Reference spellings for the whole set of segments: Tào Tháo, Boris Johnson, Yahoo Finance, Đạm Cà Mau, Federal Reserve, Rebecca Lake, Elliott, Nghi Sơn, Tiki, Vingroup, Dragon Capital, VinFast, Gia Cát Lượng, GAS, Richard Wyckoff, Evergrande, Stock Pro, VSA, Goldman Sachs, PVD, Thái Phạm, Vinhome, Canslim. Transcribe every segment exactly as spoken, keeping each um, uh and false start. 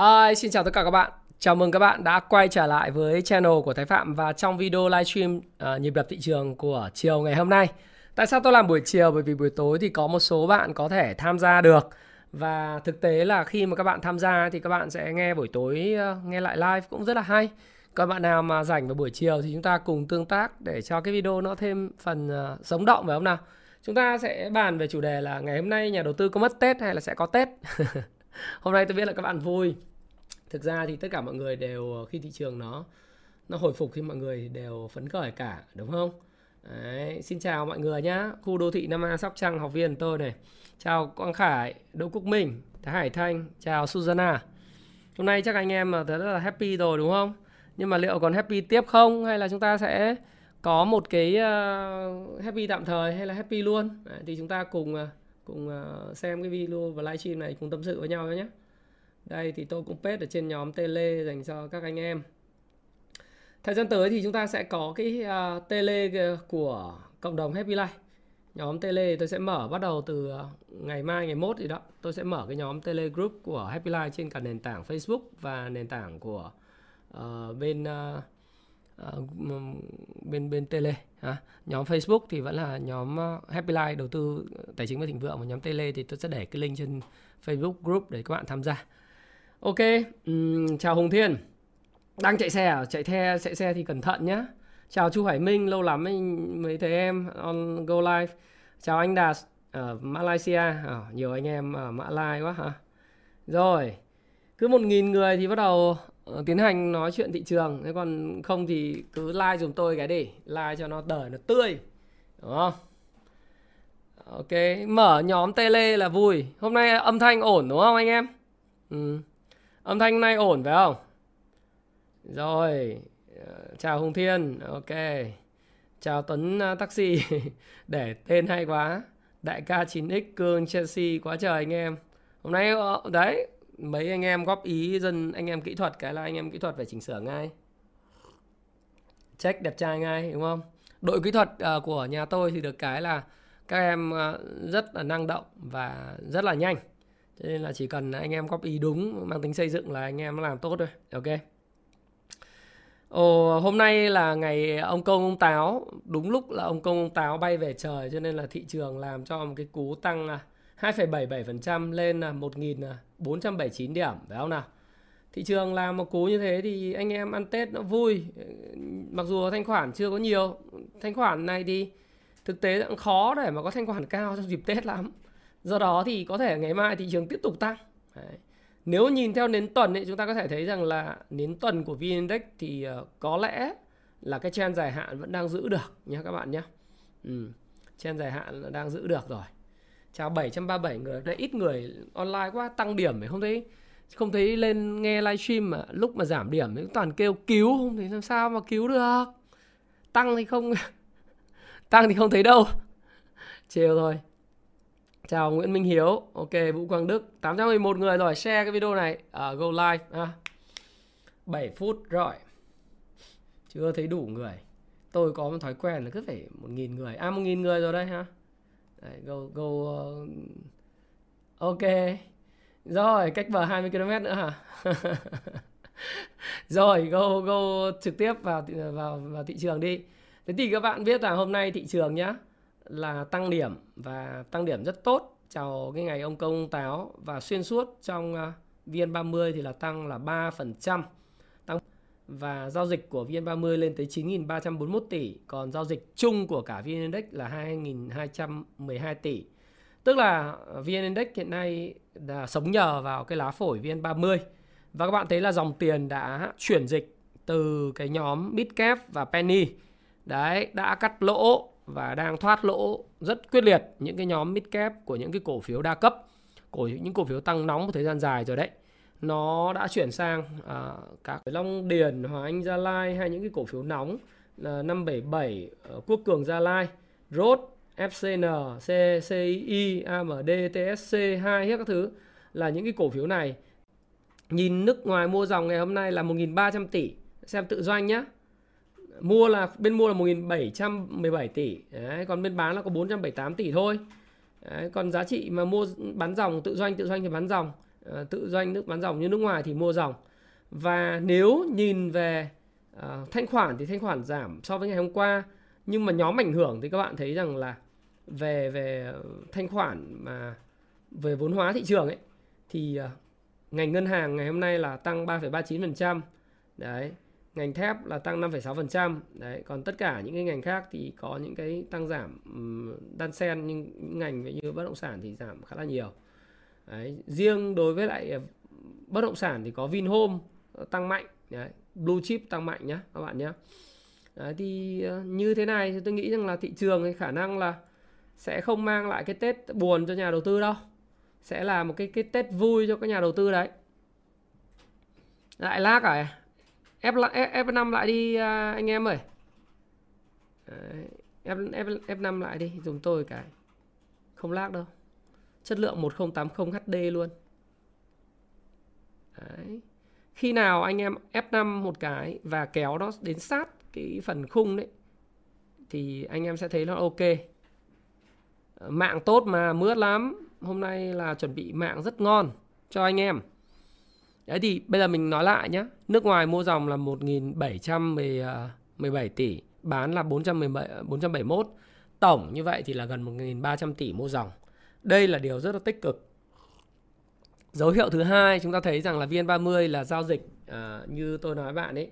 Hi, xin chào tất cả các bạn. Chào mừng các bạn đã quay trở lại với channel của Thái Phạm. Và trong video livestream uh, nhịp đập thị trường của chiều ngày hôm nay. Tại sao tôi làm buổi chiều? Bởi vì buổi tối thì có một số bạn có thể tham gia được. Và thực tế là khi mà các bạn tham gia thì các bạn sẽ nghe buổi tối, uh, nghe lại live cũng rất là hay. Còn bạn nào mà rảnh vào buổi chiều thì chúng ta cùng tương tác để cho cái video nó thêm phần uh, sống động, phải không nào? Chúng ta sẽ bàn về chủ đề là ngày hôm nay nhà đầu tư có mất Tết hay là sẽ có Tết. Hôm nay tôi biết là các bạn vui. Thực ra thì tất cả mọi người đều, khi thị trường nó nó hồi phục thì mọi người đều phấn khởi cả, đúng không? Đấy, xin chào mọi người nhá. Khu đô thị Nam A Sóc Trăng, học viên tôi này. Chào Quang Khải, Đỗ Quốc Minh, Thái Hải Thanh, chào Susanna. Hôm nay chắc anh em rất là happy rồi đúng không? Nhưng mà liệu còn happy tiếp không? Hay là chúng ta sẽ có một cái happy tạm thời hay là happy luôn? Đấy, thì chúng ta cùng cùng xem cái video và livestream này, cùng tâm sự với nhau nhé. Đây thì tôi cũng paste ở trên nhóm tele dành cho các anh em. Thời gian tới thì chúng ta sẽ có cái uh, tele của cộng đồng Happy Life. Nhóm tele tôi sẽ mở bắt đầu từ ngày mai, ngày mốt thì đó. Tôi sẽ mở cái nhóm tele group của Happy Life trên cả nền tảng Facebook và nền tảng của uh, bên, uh, uh, bên bên tele. À, nhóm Facebook thì vẫn là nhóm Happy Life đầu tư tài chính và thịnh vượng. Và nhóm tele thì tôi sẽ để cái link trên Facebook group để các bạn tham gia. Ok, uhm, chào Hùng Thiên. Đang chạy xe à? Chạy xe, chạy xe thì cẩn thận nhá. Chào Chu Hải Minh, lâu lắm mới thấy em on Go Live. Chào anh Đạt ở Malaysia, à, nhiều anh em ở Mã Lai quá hả? Rồi, cứ một nghìn người thì bắt đầu tiến hành nói chuyện thị trường. Thế còn không thì cứ like dùm tôi cái đi, like cho nó đời, nó tươi, đúng không? Ok, mở nhóm tele là vui. Hôm nay âm thanh ổn đúng không anh em? Ừ. Âm thanh này ổn phải không? Rồi, chào Hùng Thiên, ok. Chào Tuấn uh, Taxi, để tên hay quá. Đại ca chín x Cương Chelsea quá trời anh em. Hôm nay, uh, đấy, mấy anh em góp ý dân, anh em kỹ thuật, cái là anh em kỹ thuật phải chỉnh sửa ngay. Check đẹp trai ngay, đúng không? Đội kỹ thuật uh, của nhà tôi thì được cái là các em uh, rất là năng động và rất là nhanh. Cho nên là chỉ cần anh em góp ý đúng, mang tính xây dựng là anh em làm tốt thôi. Ok. Ồ, hôm nay là ngày ông Công ông Táo. Đúng lúc là ông Công ông Táo bay về trời. Cho nên là thị trường làm cho một cái cú tăng là hai phẩy bảy mươi bảy phần trăm lên là một nghìn bốn trăm bảy mươi chín điểm. Phải không nào? Thị trường làm một cú như thế thì anh em ăn Tết nó vui. Mặc dù thanh khoản chưa có nhiều. Thanh khoản này thì thực tế cũng khó để mà có thanh khoản cao trong dịp Tết lắm. Do đó thì có thể ngày mai thị trường tiếp tục tăng. Đấy. Nếu nhìn theo nến tuần ấy, chúng ta có thể thấy rằng là nến tuần của vê en-Index thì uh, có lẽ là cái trend dài hạn vẫn đang giữ được nhé các bạn nhé. Ừ. Trend dài hạn đang giữ được rồi. Chào bảy trăm ba mươi bảy người. Đây ít người online quá, tăng điểm không thấy không thấy lên nghe livestream mà lúc mà giảm điểm thì toàn kêu cứu, không thấy làm sao mà cứu được. Tăng thì không tăng thì không thấy đâu. Trêu rồi. Chào Nguyễn Minh Hiếu, ok Vũ Quang Đức, tám trăm mười một người rồi, share cái video này ở Go Live, à, bảy phút rồi, chưa thấy đủ người, tôi có một thói quen là cứ phải một nghìn người, à một nghìn người rồi đây ha, đấy, Go, Go, uh, ok, rồi cách bờ hai mươi ki lô mét nữa hả, rồi Go, Go trực tiếp vào, vào, vào thị trường đi, thế thì các bạn biết là hôm nay thị trường nhá, là tăng điểm và tăng điểm rất tốt. Chào cái ngày ông Công Táo. Và xuyên suốt trong uh, vê en ba mươi thì là tăng là ba phần trăm tăng. Và giao dịch của vê en ba mươi lên tới chín nghìn ba trăm bốn mươi mốt tỷ. Còn giao dịch chung của cả vê en-Index là hai nghìn hai trăm mười hai tỷ. Tức là vê en-Index hiện nay đã sống nhờ vào cái lá phổi vê en ba mươi. Và các bạn thấy là dòng tiền đã chuyển dịch từ cái nhóm Midcap và Penny. Đấy, đã cắt lỗ và đang thoát lỗ rất quyết liệt những cái nhóm midcap của những cái cổ phiếu đa cấp, của những cổ phiếu tăng nóng một thời gian dài rồi đấy. Nó đã chuyển sang à, các Long Điền, Hòa Anh Gia Lai hay những cái cổ phiếu nóng là năm bảy bảy, Quốc Cường Gia Lai, rốt, ép xê en, xê xê i, a em đê, tê ét xê hai hết các thứ là những cái cổ phiếu này. Nhìn nước ngoài mua dòng ngày hôm nay là một nghìn ba trăm tỷ, xem tự doanh nhá. Mua là bên mua là một nghìn bảy trăm mười bảy tỷ. Đấy, còn bên bán là có bốn trăm bảy mươi tám tỷ thôi. Đấy, còn giá trị mà mua bán dòng tự doanh tự doanh thì bán dòng. tự doanh nước bán dòng như nước ngoài thì mua dòng. Và nếu nhìn về uh, thanh khoản thì thanh khoản giảm so với ngày hôm qua, nhưng mà nhóm ảnh hưởng thì các bạn thấy rằng là về về thanh khoản mà về vốn hóa thị trường ấy thì uh, ngành ngân hàng ngày hôm nay là tăng ba phẩy ba chín phần trăm. Đấy, ngành thép là tăng năm phẩy sáu phần trăm. Đấy, còn tất cả những cái ngành khác thì có những cái tăng giảm đan xen, nhưng những ngành như bất động sản thì giảm khá là nhiều. Đấy, riêng đối với lại bất động sản thì có Vinhome tăng mạnh. Đấy, Blue Chip tăng mạnh nhá các bạn nhá. Đấy, thì như thế này thì tôi nghĩ rằng là thị trường thì khả năng là sẽ không mang lại cái Tết buồn cho nhà đầu tư đâu, sẽ là một cái cái Tết vui cho các nhà đầu tư đấy. Lại lag à? F năm lại đi anh em ơi. Đấy, F năm lại đi dùng tôi cái. Không lag đâu. Chất lượng một không tám không H D luôn. Đấy. Khi nào anh em F năm một cái và kéo nó đến sát cái phần khung đấy thì anh em sẽ thấy nó ok. Mạng tốt mà mướt lắm. Hôm nay là chuẩn bị mạng rất ngon cho anh em. Đấy thì bây giờ mình nói lại nhé. Nước ngoài mua dòng là một nghìn bảy trăm mười bảy tỷ, bán là bốn trăm mười bảy, bốn trăm bảy mươi mốt. Tổng như vậy thì là gần một nghìn ba trăm tỷ mua dòng. Đây là điều rất là tích cực. Dấu hiệu thứ hai chúng ta thấy rằng là V N ba mươi là giao dịch à, như tôi nói bạn ấy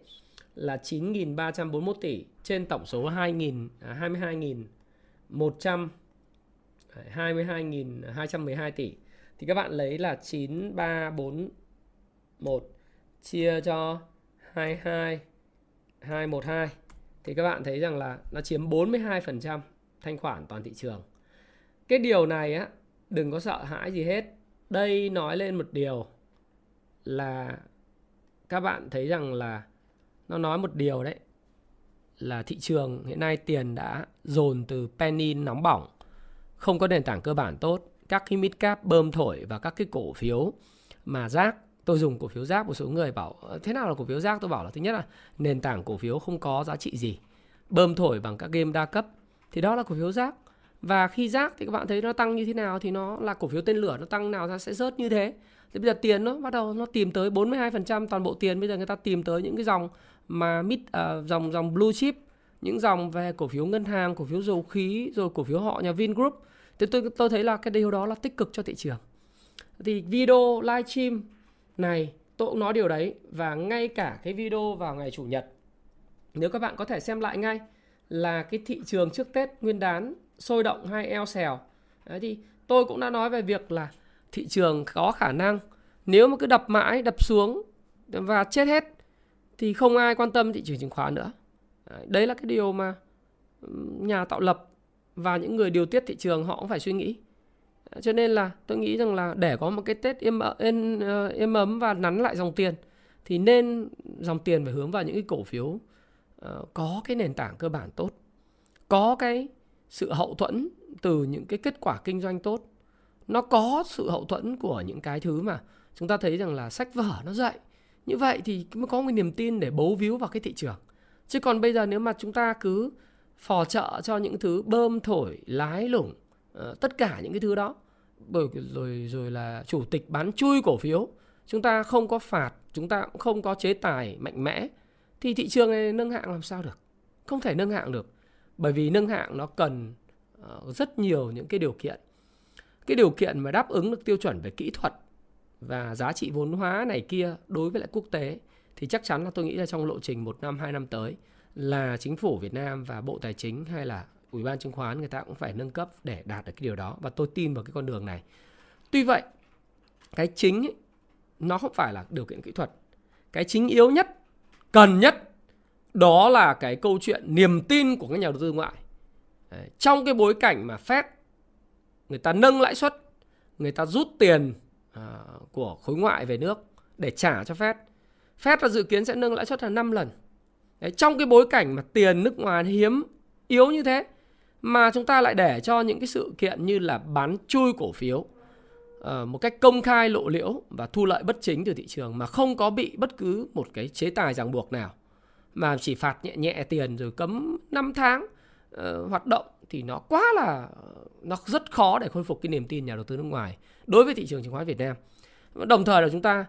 là chín nghìn ba trăm bốn mươi mốt tỷ trên tổng số hai mươi hai nghìn một trăm hai mươi hai nghìn hai trăm mười hai tỷ. Thì các bạn lấy là chín ba bốn một chia cho hai mươi hai nghìn hai trăm mười hai thì các bạn thấy rằng là nó chiếm bốn mươi hai phần trăm thanh khoản toàn thị trường. Cái điều này á, đừng có sợ hãi gì hết. Đây nói lên một điều là các bạn thấy rằng là nó nói một điều đấy là thị trường hiện nay tiền đã dồn từ penny nóng bỏng, không có nền tảng cơ bản tốt, các cái mid cap bơm thổi và các cái cổ phiếu mà rác. Tôi dùng cổ phiếu rác, một số người bảo thế nào là cổ phiếu rác, tôi bảo là thứ nhất là nền tảng cổ phiếu không có giá trị gì, bơm thổi bằng các game đa cấp thì đó là cổ phiếu rác. Và khi rác thì các bạn thấy nó tăng như thế nào thì nó là cổ phiếu tên lửa, nó tăng nào ra sẽ rớt như thế. Thì bây giờ tiền nó bắt đầu nó tìm tới bốn mươi hai phần trăm toàn bộ tiền, bây giờ người ta tìm tới những cái dòng mà mid uh, dòng dòng blue chip, những dòng về cổ phiếu ngân hàng, cổ phiếu dầu khí, rồi cổ phiếu họ nhà Vingroup. Thì tôi tôi thấy là cái điều đó là tích cực cho thị trường. Thì video live stream này tôi cũng nói điều đấy, và ngay cả cái video vào ngày chủ nhật, nếu các bạn có thể xem lại ngay, là cái thị trường trước Tết Nguyên đán sôi động hay eo xèo. Đấy thì tôi cũng đã nói về việc là thị trường có khả năng nếu mà cứ đập mãi, đập xuống và chết hết thì không ai quan tâm thị trường chứng khoán nữa. Đấy là cái điều mà nhà tạo lập và những người điều tiết thị trường họ cũng phải suy nghĩ. Cho nên là tôi nghĩ rằng là để có một cái Tết im, im, im ấm và nắn lại dòng tiền thì nên dòng tiền phải hướng vào những cái cổ phiếu có cái nền tảng cơ bản tốt, có cái sự hậu thuẫn từ những cái kết quả kinh doanh tốt, nó có sự hậu thuẫn của những cái thứ mà chúng ta thấy rằng là sách vở nó dạy. Như vậy thì mới có một niềm tin để bấu víu vào cái thị trường. Chứ còn bây giờ nếu mà chúng ta cứ phò trợ cho những thứ bơm thổi, lái lủng, uh, tất cả những cái thứ đó, rồi, rồi, rồi là chủ tịch bán chui cổ phiếu, chúng ta không có phạt, chúng ta cũng không có chế tài mạnh mẽ, thì thị trường này nâng hạng làm sao được? Không thể nâng hạng được. Bởi vì nâng hạng nó cần uh, rất nhiều những cái điều kiện. Cái điều kiện mà đáp ứng được tiêu chuẩn về kỹ thuật và giá trị vốn hóa này kia đối với lại quốc tế, thì chắc chắn là tôi nghĩ là trong lộ trình một năm, hai năm tới là chính phủ Việt Nam và Bộ Tài chính hay là Ủy ban Chứng khoán người ta cũng phải nâng cấp để đạt được cái điều đó. Và tôi tin vào cái con đường này. Tuy vậy, cái chính ấy, nó không phải là điều kiện kỹ thuật. Cái chính yếu nhất, cần nhất, đó là cái câu chuyện niềm tin của các nhà đầu tư ngoại. Đấy, trong cái bối cảnh mà Fed người ta nâng lãi suất, người ta rút tiền à, của khối ngoại về nước để trả cho Fed. Fed là dự kiến sẽ nâng lãi suất là năm lần. Đấy, trong cái bối cảnh mà tiền nước ngoài hiếm yếu như thế mà chúng ta lại để cho những cái sự kiện như là bán chui cổ phiếu à, một cách công khai lộ liễu và thu lợi bất chính từ thị trường mà không có bị bất cứ một cái chế tài ràng buộc nào, mà chỉ phạt nhẹ nhẹ tiền rồi cấm năm tháng uh, hoạt động, thì nó quá là nó rất khó để khôi phục cái niềm tin nhà đầu tư nước ngoài đối với thị trường chứng khoán Việt Nam. Đồng thời là chúng ta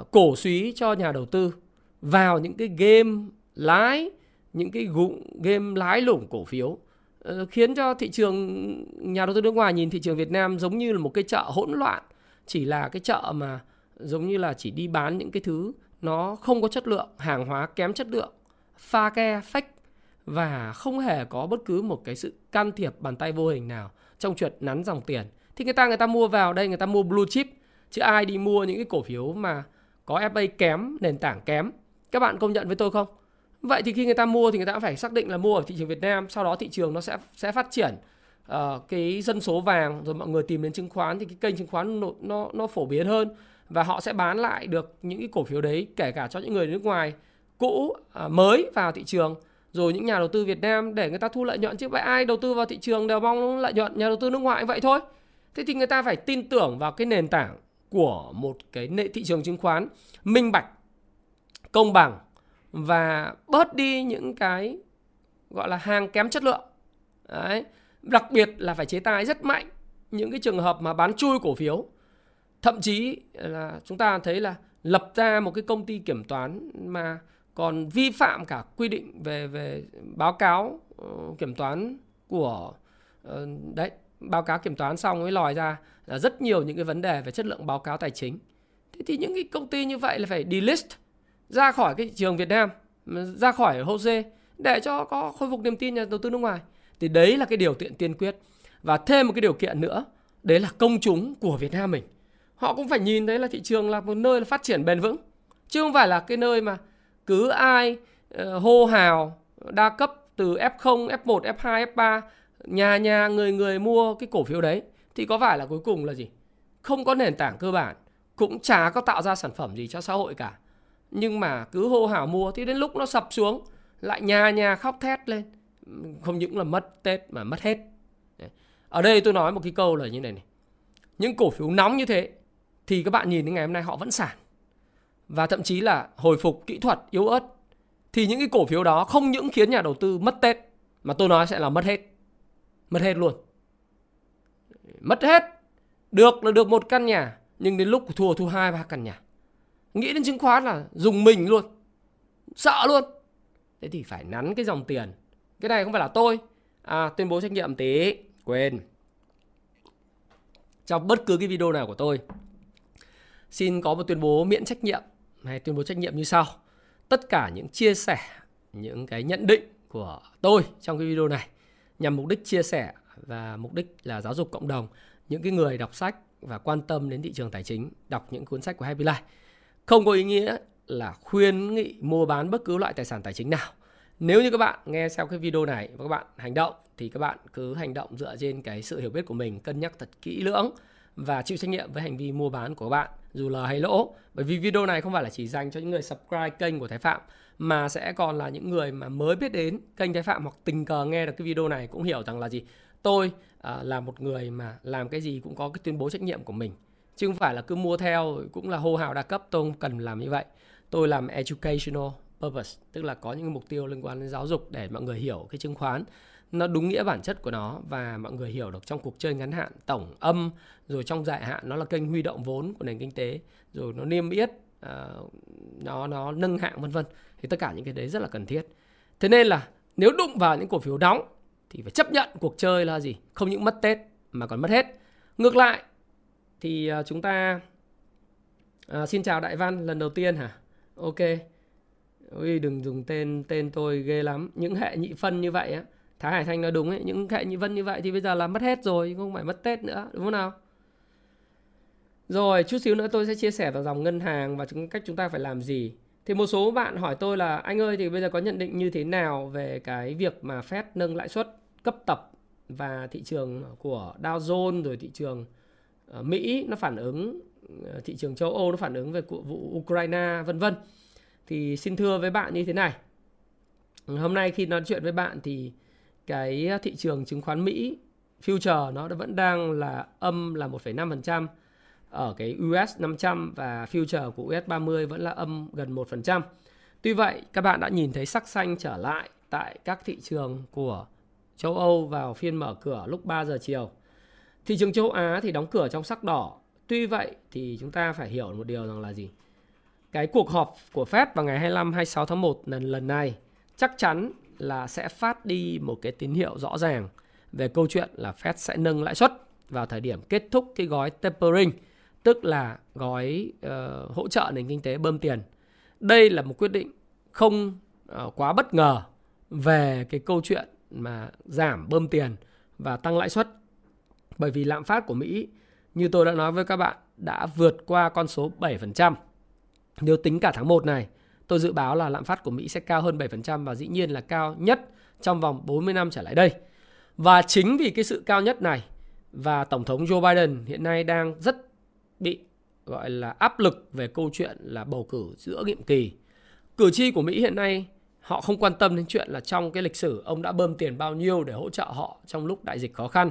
uh, cổ suý cho nhà đầu tư vào những cái game lái, những cái game lái lủng cổ phiếu, uh, khiến cho thị trường, nhà đầu tư nước ngoài nhìn thị trường Việt Nam giống như là một cái chợ hỗn loạn. Chỉ là cái chợ mà giống như là chỉ đi bán những cái thứ nó không có chất lượng, hàng hóa kém chất lượng, pha ke, fake, và không hề có bất cứ một cái sự can thiệp bàn tay vô hình nào trong chuyện nắn dòng tiền. Thì người ta người ta mua vào đây, người ta mua blue chip, chứ ai đi mua những cái cổ phiếu mà có ép a kém, nền tảng kém. Các bạn công nhận với tôi không? Vậy thì khi người ta mua thì người ta cũng phải xác định là mua ở thị trường Việt Nam. Sau đó thị trường nó sẽ, sẽ phát triển, uh, cái dân số vàng, rồi mọi người tìm đến chứng khoán, thì cái kênh chứng khoán nó, nó, nó phổ biến hơn. Và họ sẽ bán lại được những cái cổ phiếu đấy, kể cả cho những người nước ngoài cũ, uh, mới vào thị trường, rồi những nhà đầu tư Việt Nam để người ta thu lợi nhuận. Chứ vậy ai đầu tư vào thị trường đều mong lợi nhuận, nhà đầu tư nước ngoài vậy thôi. Thế thì người ta phải tin tưởng vào cái nền tảng của một cái thị trường chứng khoán minh bạch, công bằng, và bớt đi những cái gọi là hàng kém chất lượng. Đấy. Đặc biệt là phải chế tài rất mạnh những cái trường hợp mà bán chui cổ phiếu. Thậm chí là chúng ta thấy là lập ra một cái công ty kiểm toán mà còn vi phạm cả quy định về, về báo cáo uh, kiểm toán của uh, đấy, báo cáo kiểm toán xong ấy lòi ra là rất nhiều những cái vấn đề về chất lượng báo cáo tài chính. Thế thì những cái công ty như vậy là phải delist ra khỏi cái thị trường Việt Nam, ra khỏi Hosea để cho có khôi phục niềm tin nhà đầu tư nước ngoài. Thì đấy là cái điều kiện tiên quyết. Và thêm một cái điều kiện nữa, đấy là công chúng của Việt Nam mình. Họ cũng phải nhìn thấy là thị trường là một nơi là phát triển bền vững, chứ không phải là cái nơi mà cứ ai uh, hô hào đa cấp từ F không, F một, F hai, F ba, nhà nhà người người mua cái cổ phiếu đấy. Thì có phải là cuối cùng là gì? Không có nền tảng cơ bản, cũng chả có tạo ra sản phẩm gì cho xã hội cả. Nhưng mà cứ hô hào mua thì đến lúc nó sập xuống lại nhà nhà khóc thét lên. Không những là mất Tết mà mất hết. Ở đây tôi nói một cái câu là như này này. Những cổ phiếu nóng như thế thì các bạn nhìn đến ngày hôm nay họ vẫn sản, và thậm chí là hồi phục kỹ thuật yếu ớt. Thì những cái cổ phiếu đó không những khiến nhà đầu tư mất Tết, mà tôi nói sẽ là mất hết. Mất hết luôn. Mất hết. Được là được một căn nhà, nhưng đến lúc thua thua hai ba căn nhà. Nghĩ đến chứng khoán là dùng mình luôn, sợ luôn. Thế thì phải nắn cái dòng tiền. Cái này không phải là tôi à, tuyên bố trách nhiệm tí. Quên. Trong bất cứ cái video nào của tôi, xin có một tuyên bố miễn trách nhiệm hay tuyên bố trách nhiệm như sau. Tất cả những chia sẻ, những cái nhận định của tôi trong cái video này nhằm mục đích chia sẻ và mục đích là giáo dục cộng đồng, những cái người đọc sách và quan tâm đến thị trường tài chính, đọc những cuốn sách của Happy Life. Không có ý nghĩa là khuyên nghị mua bán bất cứ loại tài sản tài chính nào. Nếu như các bạn nghe sau cái video này và các bạn hành động, thì các bạn cứ hành động dựa trên cái sự hiểu biết của mình, cân nhắc thật kỹ lưỡng và chịu trách nhiệm với hành vi mua bán của các bạn, dù lời hay lỗ. Bởi vì video này không phải là chỉ dành cho những người subscribe kênh của Thái Phạm, mà sẽ còn là những người mà mới biết đến kênh Thái Phạm hoặc tình cờ nghe được cái video này cũng hiểu rằng là gì. Tôi à, là một người mà làm cái gì cũng có cái tuyên bố trách nhiệm của mình, chứ không phải là cứ mua theo cũng là hô hào đa cấp. Tôi không cần làm như vậy. Tôi làm educational purpose, tức là có những mục tiêu liên quan đến giáo dục để mọi người hiểu cái chứng khoán nó đúng nghĩa bản chất của nó, và mọi người hiểu được trong cuộc chơi ngắn hạn tổng âm, rồi trong dài hạn nó là kênh huy động vốn của nền kinh tế, rồi nó niêm yết, uh, nó nó nâng hạng vân vân. Thì tất cả những cái đấy rất là cần thiết. Thế nên là nếu đụng vào những cổ phiếu đóng thì phải chấp nhận cuộc chơi là gì, không những mất Tết mà còn mất hết. Ngược lại thì uh, chúng ta uh, xin chào Đại Văn lần đầu tiên hả? Ok. Ui, đừng dùng tên tên tôi ghê lắm. Những hệ nhị phân như vậy á, Thái Hải Thanh nói đúng ấy, những hệ nhị phân như vậy thì bây giờ là mất hết rồi, không phải mất Tết nữa, đúng không nào? Rồi, chút xíu nữa tôi sẽ chia sẻ vào dòng ngân hàng và cách chúng ta phải làm gì. Thì một số bạn hỏi tôi là anh ơi, thì bây giờ có nhận định như thế nào về cái việc mà Fed nâng lãi suất cấp tập và thị trường của Dow Jones, rồi thị trường Mỹ nó phản ứng, thị trường châu Âu nó phản ứng về vụ Ukraine vân vân. Thì xin thưa với bạn như thế này. Hôm nay khi nói chuyện với bạn thì cái thị trường chứng khoán Mỹ future nó vẫn đang là âm là một phẩy năm phần trăm ở cái U S năm trăm, và future của U S ba mươi vẫn là âm gần một phần trăm. Tuy vậy các bạn đã nhìn thấy sắc xanh trở lại tại các thị trường của châu Âu vào phiên mở cửa lúc ba giờ chiều. Thị trường châu Á thì đóng cửa trong sắc đỏ, Tuy vậy thì chúng ta phải hiểu một điều rằng là gì? Cái cuộc họp của Fed vào ngày hai mươi lăm, hai mươi sáu tháng một lần, lần này chắc chắn là sẽ phát đi một cái tín hiệu rõ ràng về câu chuyện là Fed sẽ nâng lãi suất vào thời điểm kết thúc cái gói tapering, tức là gói uh, hỗ trợ nền kinh tế bơm tiền. Đây là một quyết định không uh, quá bất ngờ về cái câu chuyện mà giảm bơm tiền và tăng lãi suất. Bởi vì lạm phát của Mỹ, như tôi đã nói với các bạn, đã vượt qua con số bảy phần trăm. Nếu tính cả tháng một này, tôi dự báo là lạm phát của Mỹ sẽ cao hơn bảy phần trăm và dĩ nhiên là cao nhất trong vòng bốn mươi năm trở lại đây. Và chính vì cái sự cao nhất này, và Tổng thống Joe Biden hiện nay đang rất bị gọi là áp lực về câu chuyện là bầu cử giữa nhiệm kỳ. Cử tri của Mỹ hiện nay họ không quan tâm đến chuyện là trong cái lịch sử ông đã bơm tiền bao nhiêu để hỗ trợ họ trong lúc đại dịch khó khăn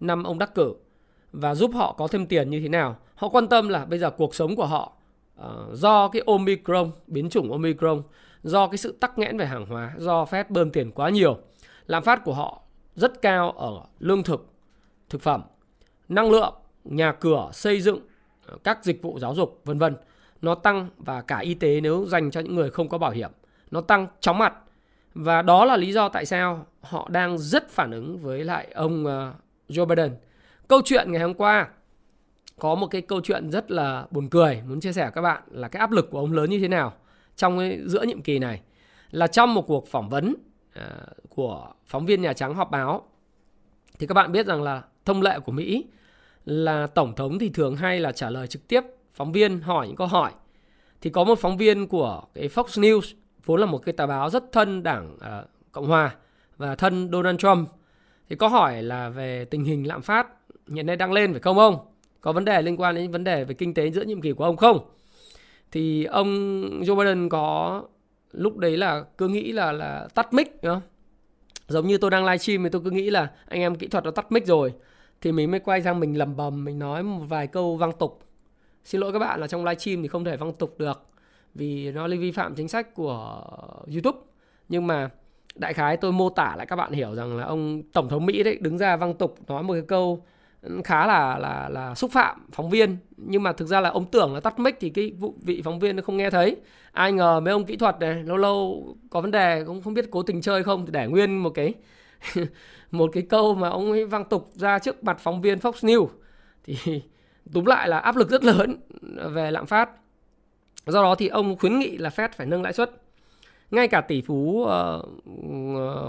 năm ông đắc cử và giúp họ có thêm tiền như thế nào. Họ quan tâm là bây giờ cuộc sống của họ uh, do cái Omicron, biến chủng Omicron, do cái sự tắc nghẽn về hàng hóa, do Fed bơm tiền quá nhiều. Lạm phát của họ rất cao ở lương thực, thực phẩm, năng lượng, nhà cửa, xây dựng, các dịch vụ giáo dục, vân vân. Nó tăng, và cả y tế nếu dành cho những người không có bảo hiểm, nó tăng chóng mặt. Và đó là lý do tại sao họ đang rất phản ứng với lại ông Joe Biden. Câu chuyện ngày hôm qua có một cái câu chuyện rất là buồn cười muốn chia sẻ với các bạn là cái áp lực của ông lớn như thế nào trong cái giữa nhiệm kỳ này. Là trong một cuộc phỏng vấn của phóng viên Nhà Trắng họp báo, thì các bạn biết rằng là thông lệ của Mỹ là Tổng thống thì thường hay là trả lời trực tiếp phóng viên hỏi những câu hỏi. Thì có một phóng viên của cái Fox News, vốn là một cái tờ báo rất thân đảng uh, Cộng Hòa và thân Donald Trump, thì có hỏi là về tình hình lạm phát hiện nay đang lên phải không ông? Có vấn đề liên quan đến vấn đề về kinh tế giữa nhiệm kỳ của ông không? Thì ông Joe Biden có lúc đấy là cứ nghĩ là, là tắt mic, đúng không? Giống như tôi đang live stream thì tôi cứ nghĩ là anh em kỹ thuật nó tắt mic rồi, thì mình mới quay sang mình lầm bầm, mình nói một vài câu văng tục. Xin lỗi các bạn là trong live stream thì không thể văng tục được vì nó vi phạm chính sách của YouTube. Nhưng mà đại khái tôi mô tả lại các bạn hiểu rằng là ông Tổng thống Mỹ đấy đứng ra văng tục nói một cái câu khá là, là, là xúc phạm phóng viên. Nhưng mà thực ra là ông tưởng là tắt mic thì cái vụ vị phóng viên nó không nghe thấy. Ai ngờ mấy ông kỹ thuật này lâu lâu có vấn đề, cũng không biết cố tình chơi không, thì để nguyên một cái một cái câu mà ông ấy văng tục ra trước mặt phóng viên Fox News. Thì túm lại là áp lực rất lớn về lạm phát. Do đó thì ông khuyến nghị là Fed phải nâng lãi suất. Ngay cả tỷ phú uh,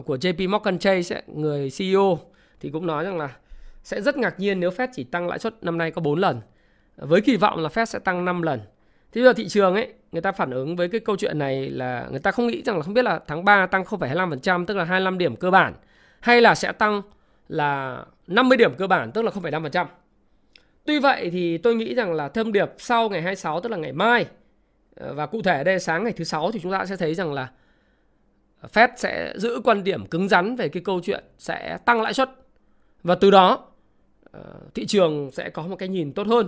của J P Morgan Chase, ấy, người C E O, thì cũng nói rằng là sẽ rất ngạc nhiên nếu Fed chỉ tăng lãi suất năm nay có bốn lần. Với kỳ vọng là Fed sẽ tăng năm lần. Thế bây giờ thị trường ấy, người ta phản ứng với cái câu chuyện này là người ta không nghĩ rằng là không biết là tháng ba tăng không phẩy hai mươi lăm phần trăm, tức là hai mươi lăm điểm cơ bản, hay là sẽ tăng là năm mươi điểm cơ bản, tức là không phẩy năm phần trăm. Tuy vậy thì tôi nghĩ rằng là thông điệp sau ngày hai mươi sáu, tức là ngày mai, và cụ thể đây sáng ngày thứ sáu, thì chúng ta sẽ thấy rằng là Fed sẽ giữ quan điểm cứng rắn về cái câu chuyện sẽ tăng lãi suất. Và từ đó thị trường sẽ có một cái nhìn tốt hơn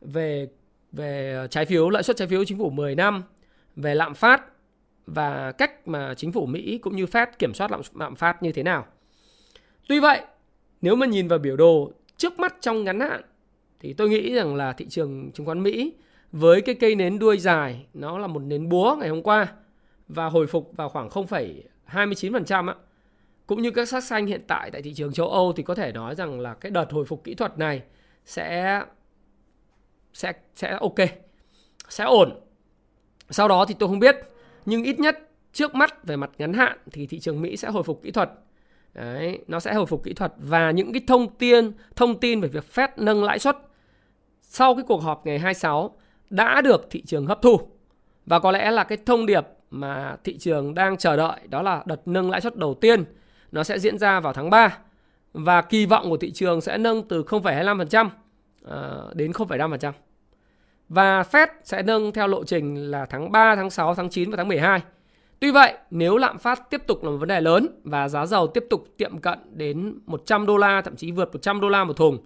về, về trái phiếu, lãi suất trái phiếu chính phủ mười năm, về lạm phát và cách mà chính phủ Mỹ cũng như Fed kiểm soát lạm, lạm phát như thế nào. Tuy vậy, nếu mà nhìn vào biểu đồ trước mắt trong ngắn hạn thì tôi nghĩ rằng là thị trường chứng khoán Mỹ với cái cây nến đuôi dài, nó là một nến búa ngày hôm qua và hồi phục vào khoảng không phẩy hai mươi chín phần trăm ạ. Cũng như các sắc xanh hiện tại tại thị trường châu Âu thì có thể nói rằng là cái đợt hồi phục kỹ thuật này sẽ sẽ sẽ ok, sẽ ổn. Sau đó thì tôi không biết, nhưng ít nhất trước mắt về mặt ngắn hạn thì thị trường Mỹ sẽ hồi phục kỹ thuật. Đấy, nó sẽ hồi phục kỹ thuật và những cái thông tin thông tin về việc Fed nâng lãi suất sau cái cuộc họp ngày hai mươi sáu đã được thị trường hấp thu. Và có lẽ là cái thông điệp mà thị trường đang chờ đợi đó là đợt nâng lãi suất đầu tiên nó sẽ diễn ra vào tháng ba. Và kỳ vọng của thị trường sẽ nâng từ không phẩy hai mươi lăm phần trăm đến không phẩy năm phần trăm. Và Fed sẽ nâng theo lộ trình là tháng ba, tháng sáu, tháng chín và tháng mười hai. Tuy vậy, nếu lạm phát tiếp tục là một vấn đề lớn và giá dầu tiếp tục tiệm cận đến một trăm đô la, thậm chí vượt một trăm đô la một thùng,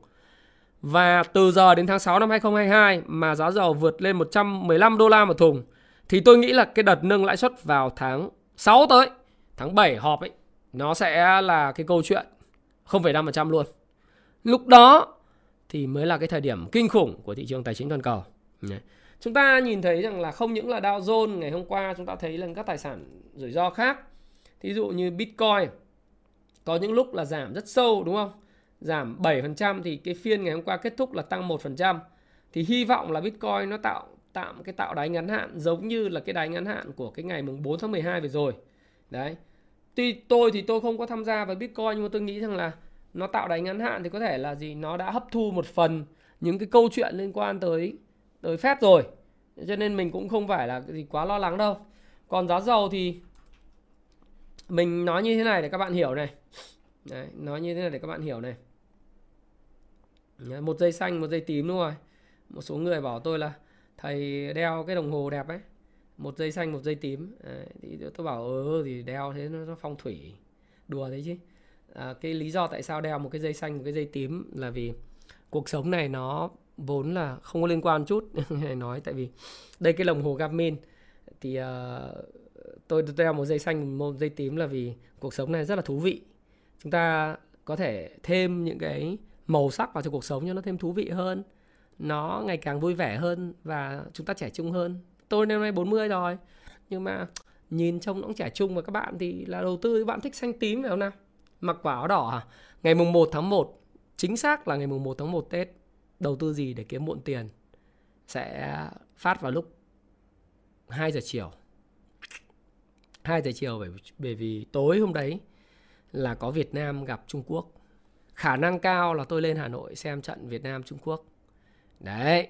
và từ giờ đến tháng sáu năm hai không hai hai mà giá dầu vượt lên một trăm mười lăm đô la một thùng, thì tôi nghĩ là cái đợt nâng lãi suất vào tháng sáu tới, tháng bảy họp ấy, nó sẽ là cái câu chuyện không phẩy năm phần trăm luôn. Lúc đó thì mới là cái thời điểm kinh khủng của thị trường tài chính toàn cầu. Chúng ta nhìn thấy rằng là không những là Dow Jones, ngày hôm qua chúng ta thấy là các tài sản rủi ro khác, thí dụ như Bitcoin có những lúc là giảm rất sâu, đúng không? Giảm bảy phần trăm thì cái phiên ngày hôm qua kết thúc là tăng một phần trăm. Thì hy vọng là Bitcoin nó tạo tạm cái tạo đáy ngắn hạn giống như là cái đáy ngắn hạn của cái ngày mùng bốn tháng mười hai vừa rồi. Đấy. Tuy tôi thì tôi không có tham gia vào Bitcoin, nhưng mà tôi nghĩ rằng là nó tạo đáy ngắn hạn thì có thể là gì, nó đã hấp thu một phần những cái câu chuyện liên quan tới tới Fed rồi. Cho nên mình cũng không phải là gì quá lo lắng đâu. Còn giá dầu thì mình nói như thế này để các bạn hiểu này. Đấy, nói như thế này để các bạn hiểu này. Một dây xanh, một dây tím, đúng rồi. Một số người bảo tôi là thầy đeo cái đồng hồ đẹp ấy, một dây xanh, một dây tím. Đấy, thì tôi bảo ừ thì đeo thế nó phong thủy, đùa thế chứ. À, cái lý do tại sao đeo một cái dây xanh, một cái dây tím là vì cuộc sống này nó vốn là không có liên quan chút. Nói tại vì đây cái đồng hồ Garmin thì uh, tôi đeo một dây xanh, một dây tím là vì cuộc sống này rất là thú vị. Chúng ta có thể thêm những cái màu sắc vào cho cuộc sống cho nó thêm thú vị hơn, nó ngày càng vui vẻ hơn và chúng ta trẻ trung hơn. Tôi năm nay bốn mươi rồi, nhưng mà nhìn trông nó cũng trẻ trung. Và các bạn thì là đầu tư, các bạn thích xanh tím phải không nào? Mặc quả áo đỏ à? Ngày mùng một tháng một, chính xác là ngày mùng một tháng một Tết, đầu tư gì để kiếm muộn tiền sẽ phát vào lúc hai giờ chiều. hai giờ chiều bởi vì tối hôm đấy là có Việt Nam gặp Trung Quốc. Khả năng cao là tôi lên Hà Nội xem trận Việt Nam Trung Quốc. Đấy,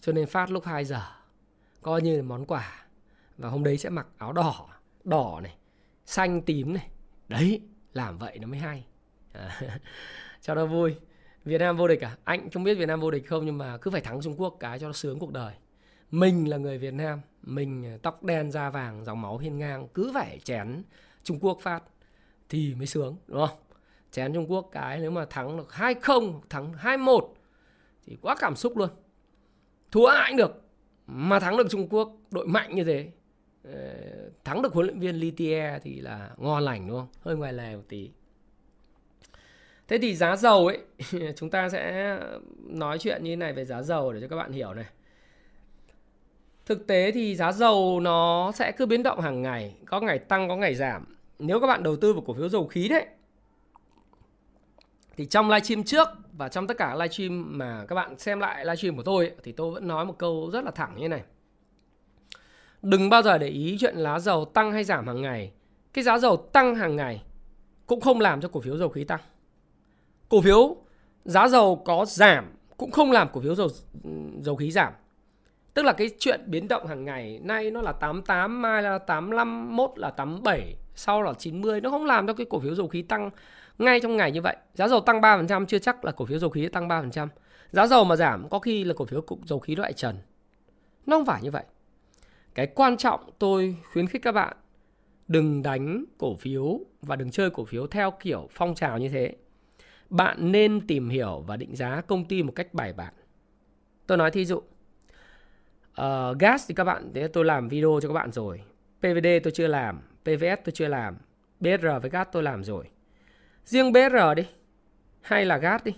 cho nên phát lúc hai giờ, coi như là món quà. Và hôm đấy sẽ mặc áo đỏ, đỏ này, xanh tím này. Đấy, làm vậy nó mới hay à, cho nó vui. Việt Nam vô địch à? Anh không biết Việt Nam vô địch không, nhưng mà cứ phải thắng Trung Quốc cái cho nó sướng cuộc đời. Mình là người Việt Nam, mình tóc đen da vàng, dòng máu hiên ngang, cứ phải chén Trung Quốc phát thì mới sướng, đúng không? Chén Trung Quốc cái nếu mà thắng được hai không, thắng hai một thì quá cảm xúc luôn. Thua ai cũng được, mà thắng được Trung Quốc, đội mạnh như thế, thắng được huấn luyện viên Littier thì là ngon lành, đúng không? Hơi ngoài lề một tí. Thế thì giá dầu ấy, chúng ta sẽ nói chuyện như thế này về giá dầu để cho các bạn hiểu này. Thực tế thì giá dầu nó sẽ cứ biến động hàng ngày, có ngày tăng, có ngày giảm. Nếu các bạn đầu tư vào cổ phiếu dầu khí đấy, thì trong livestream trước và trong tất cả livestream mà các bạn xem lại livestream của tôi ấy, thì tôi vẫn nói một câu rất là thẳng như thế này. Đừng bao giờ để ý chuyện lá dầu tăng hay giảm hàng ngày. Cái giá dầu tăng hàng ngày cũng không làm cho cổ phiếu dầu khí tăng. Cổ phiếu giá dầu có giảm cũng không làm cổ phiếu dầu, dầu khí giảm. Tức là cái chuyện biến động hàng ngày, nay nó là tám mươi tám, mai là tám mươi lăm, mốt là tám mươi bảy, sau là chín mươi. Nó không làm cho cái cổ phiếu dầu khí tăng ngay trong ngày như vậy. Giá dầu tăng ba phần trăm chưa chắc là cổ phiếu dầu khí tăng ba phần trăm. Giá dầu mà giảm có khi là cổ phiếu dầu khí loại trần. Nó không phải như vậy. Cái quan trọng tôi khuyến khích các bạn đừng đánh cổ phiếu và đừng chơi cổ phiếu theo kiểu phong trào như thế. Bạn nên tìm hiểu và định giá công ty một cách bài bản. Tôi nói thí dụ uh, gi a ét thì các bạn, thế tôi làm video cho các bạn rồi. pê vê đê tôi chưa làm, pê vê ét tôi chưa làm, bê rờ với gi a ét tôi làm rồi. Riêng bê rờ đi, hay là gi a ét đi,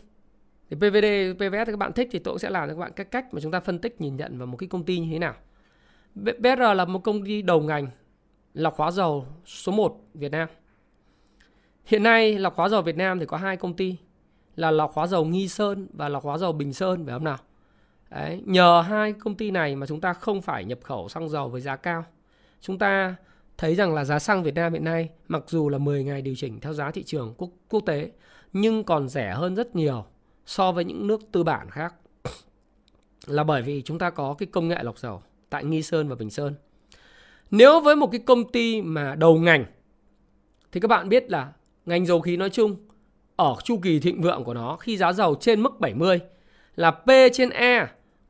thì pê vê đê, pê vê ét các bạn thích thì tôi cũng sẽ làm cho các bạn cách cách mà chúng ta phân tích, nhìn nhận vào một cái công ty như thế nào. bê rờ là một công ty đầu ngành lọc hóa dầu số một Việt Nam. Hiện nay lọc hóa dầu Việt Nam thì có hai công ty là lọc hóa dầu Nghi Sơn và lọc hóa dầu Bình Sơn, phải không nào? Đấy, nhờ hai công ty này mà chúng ta không phải nhập khẩu xăng dầu với giá cao. Chúng ta thấy rằng là giá xăng Việt Nam hiện nay mặc dù là mười ngày điều chỉnh theo giá thị trường quốc, quốc tế nhưng còn rẻ hơn rất nhiều so với những nước tư bản khác. Là bởi vì chúng ta có cái công nghệ lọc dầu tại Nghi Sơn và Bình Sơn. Nếu với một cái công ty mà đầu ngành thì các bạn biết là ngành dầu khí nói chung ở chu kỳ thịnh vượng của nó, khi giá dầu trên mức bảy mươi là P trên E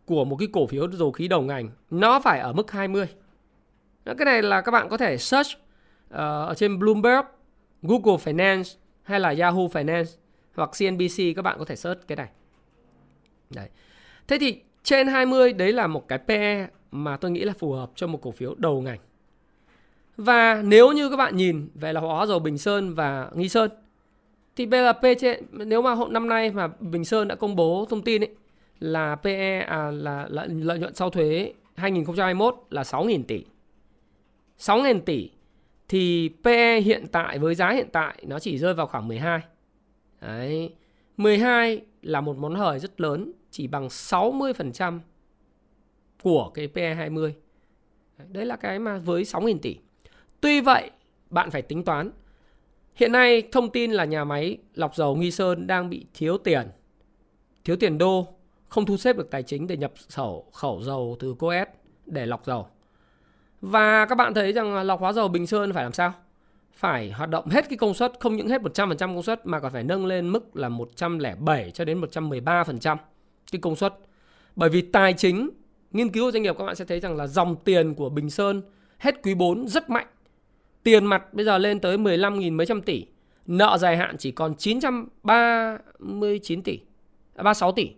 của một cái cổ phiếu dầu khí đầu ngành nó phải ở mức hai mươi. Cái này là các bạn có thể search uh, ở trên Bloomberg, Google Finance hay là Yahoo Finance hoặc xê en bê xê, các bạn có thể search cái này. Đấy. Thế thì trên hai mươi đấy là một cái pê e mà tôi nghĩ là phù hợp cho một cổ phiếu đầu ngành. Và nếu như các bạn nhìn về là hóa dầu Bình Sơn và Nghi Sơn Thì bê rờ pê trên, nếu mà hôm năm nay mà Bình Sơn đã công bố thông tin ấy, là pê e à, là, là lợi nhuận sau thuế hai nghìn không trăm hai mươi mốt là sáu nghìn tỷ. sáu nghìn tỷ thì pê e hiện tại với giá hiện tại nó chỉ rơi vào khoảng mười hai. Đấy, mười hai là một món hời rất lớn, chỉ bằng sáu mươi phần trăm của cái pê e hai mươi. Đấy là cái mà với sáu nghìn tỷ. Tuy vậy, bạn phải tính toán. Hiện nay thông tin là nhà máy lọc dầu Nghi Sơn đang bị thiếu tiền. Thiếu tiền đô, không thu xếp được tài chính để nhập khẩu khẩu dầu từ cô ét để lọc dầu. Và các bạn thấy rằng lọc hóa dầu Bình Sơn phải làm sao? Phải hoạt động hết cái công suất, không những hết một trăm phần trăm công suất mà còn phải nâng lên mức là một trăm lẻ bảy cho đến một trăm mười ba phần trăm cái công suất. Bởi vì tài chính, nghiên cứu của doanh nghiệp các bạn sẽ thấy rằng là dòng tiền của Bình Sơn hết quý bốn rất mạnh. Tiền mặt bây giờ lên tới mười lăm nghìn mấy trăm tỷ, nợ dài hạn chỉ còn chín trăm ba mươi chín tỷ, ba mươi sáu tỷ.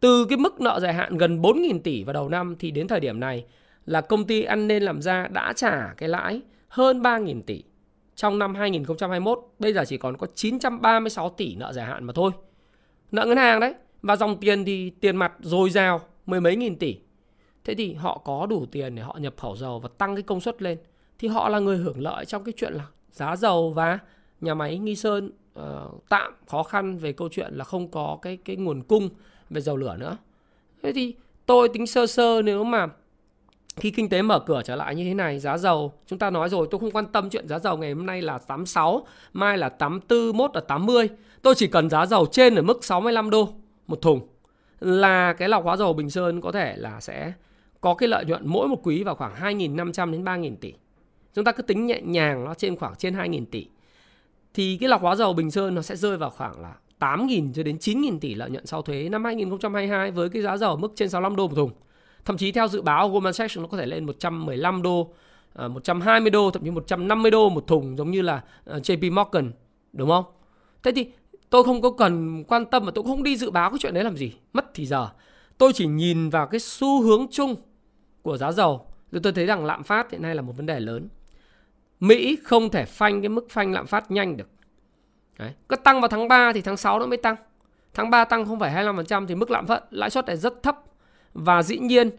Từ cái mức nợ dài hạn gần bốn nghìn tỷ vào đầu năm thì đến thời điểm này là công ty ăn nên làm ra đã trả cái lãi hơn ba nghìn tỷ. Trong năm hai nghìn không trăm hai mươi mốt bây giờ chỉ còn có chín trăm ba mươi sáu tỷ nợ dài hạn mà thôi. Nợ ngân hàng đấy, và dòng tiền thì tiền mặt dồi dào mười mấy nghìn tỷ. Thế thì họ có đủ tiền để họ nhập khẩu dầu và tăng cái công suất lên. Thì họ là người hưởng lợi trong cái chuyện là giá dầu và nhà máy Nghi Sơn uh, tạm khó khăn về câu chuyện là không có cái, cái nguồn cung về dầu lửa nữa. Thế thì tôi tính sơ sơ, nếu mà khi kinh tế mở cửa trở lại như thế này, giá dầu, chúng ta nói rồi, tôi không quan tâm chuyện giá dầu ngày hôm nay là tám mươi sáu, mai là tám mươi tư, mốt là tám mươi. Tôi chỉ cần giá dầu trên ở mức sáu mươi lăm đô một thùng là cái lọc hóa dầu Bình Sơn có thể là sẽ có cái lợi nhuận mỗi một quý vào khoảng hai nghìn năm trăm đến ba nghìn tỷ. Chúng ta cứ tính nhẹ nhàng nó trên khoảng trên hai nghìn tỷ. Thì cái lọc hóa dầu Bình Sơn nó sẽ rơi vào khoảng là tám nghìn cho đến chín nghìn tỷ lợi nhuận sau thuế năm hai nghìn không trăm hai mươi hai với cái giá dầu mức trên sáu mươi lăm đô một thùng. Thậm chí theo dự báo Goldman Sachs nó có thể lên một trăm mười lăm đô, một trăm hai mươi đô, thậm chí một trăm năm mươi đô một thùng giống như là gi pê Morgan, đúng không? Thế thì tôi không có cần quan tâm và tôi không đi dự báo cái chuyện đấy làm gì, mất thì giờ. Tôi chỉ nhìn vào cái xu hướng chung của giá dầu. Rồi tôi thấy rằng lạm phát hiện nay là một vấn đề lớn. Mỹ không thể phanh cái mức phanh lạm phát nhanh được. Đấy. Cứ tăng vào tháng ba thì tháng sáu nó mới tăng. Tháng ba tăng không phẩy hai mươi lăm phần trăm thì mức lạm phát lãi suất này rất thấp. Và dĩ nhiên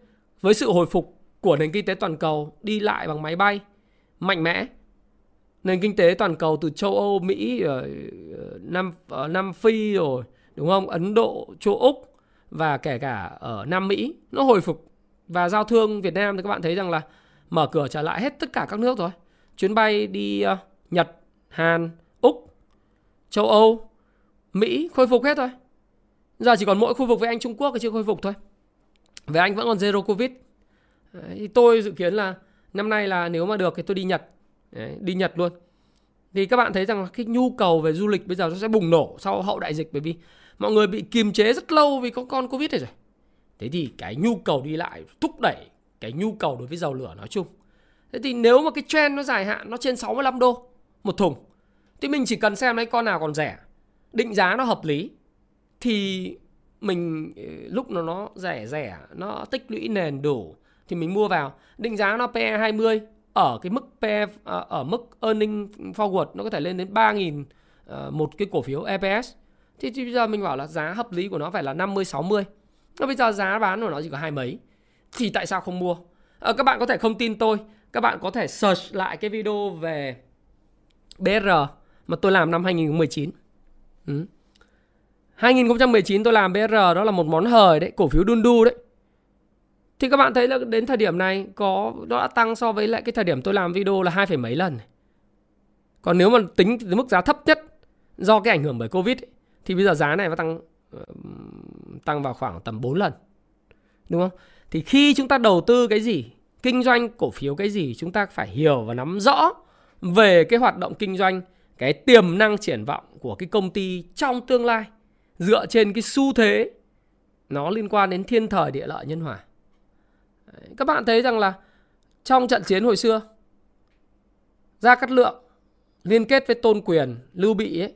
với sự hồi phục của nền kinh tế toàn cầu đi lại bằng máy bay mạnh mẽ, nền kinh tế toàn cầu từ châu Âu, Mỹ, Nam, Nam Phi rồi, đúng không? Ấn Độ, châu Úc và kể cả ở Nam Mỹ nó hồi phục. Và giao thương Việt Nam thì các bạn thấy rằng là mở cửa trở lại hết tất cả các nước rồi. Chuyến bay đi uh, Nhật, Hàn, Úc, châu Âu, Mỹ khôi phục hết rồi. Giờ chỉ còn mỗi khôi phục với Anh, Trung Quốc thì chưa khôi phục thôi. Với Anh vẫn còn zero Covid. Đấy, thì tôi dự kiến là năm nay là nếu mà được thì tôi đi Nhật. Đấy, đi Nhật luôn. Thì các bạn thấy rằng là cái nhu cầu về du lịch bây giờ nó sẽ bùng nổ sau hậu đại dịch. Bởi vì mọi người bị kiềm chế rất lâu vì có con Covid này rồi. Thế thì cái nhu cầu đi lại thúc đẩy cái nhu cầu đối với dầu lửa nói chung. Thế thì nếu mà cái trend nó dài hạn nó trên sáu mươi lăm đô một thùng thì mình chỉ cần xem đấy con nào còn rẻ, định giá nó hợp lý thì mình lúc nó nó rẻ rẻ, nó tích lũy nền đủ thì mình mua vào. Định giá nó pê e hai mươi ở cái mức pê e, ở mức earning forward nó có thể lên đến ba nghìn một cái cổ phiếu e pê ét. Thì, thì bây giờ mình bảo là giá hợp lý của nó phải là năm mươi sáu mươi. Bây giờ giá bán của nó chỉ có hai mấy thì tại sao không mua? À, các bạn có thể không tin tôi, các bạn có thể search lại cái video về bê rờ mà tôi làm năm hai nghìn không trăm mười chín. ừ. hai nghìn không trăm mười chín tôi làm bê rờ, đó là một món hời đấy, cổ phiếu đun đu đấy. Thì các bạn thấy là đến thời điểm này có nó đã tăng so với lại cái thời điểm tôi làm video là hai phẩy mấy lần. Còn nếu mà tính từ mức giá thấp nhất do cái ảnh hưởng bởi Covid ấy, thì bây giờ giá này nó tăng tăng vào khoảng tầm bốn lần, đúng không? Thì khi chúng ta đầu tư cái gì, kinh doanh cổ phiếu cái gì, chúng ta phải hiểu và nắm rõ về cái hoạt động kinh doanh, cái tiềm năng triển vọng của cái công ty trong tương lai, dựa trên cái xu thế nó liên quan đến thiên thời địa lợi nhân hòa. Các bạn thấy rằng là trong trận chiến hồi xưa, Gia Cát Lượng liên kết với Tôn Quyền, Lưu Bị ấy,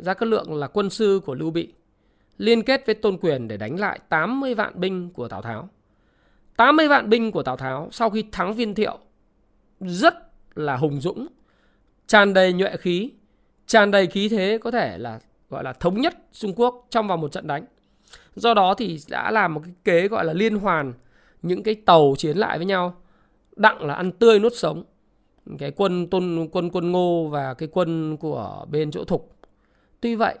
Gia Cát Lượng là quân sư của Lưu Bị, liên kết với Tôn Quyền để đánh lại tám mươi vạn binh của Tào Tháo. tám mươi vạn binh của Tào Tháo sau khi thắng Viên Thiệu rất là hùng dũng, tràn đầy nhuệ khí, tràn đầy khí thế có thể là gọi là thống nhất Trung Quốc trong vào một trận đánh. Do đó thì đã làm một cái kế gọi là liên hoàn, những cái tàu chiến lại với nhau, đặng là ăn tươi nuốt sống. Cái quân tôn, quân quân Ngô và cái quân của bên chỗ Thục. Tuy vậy,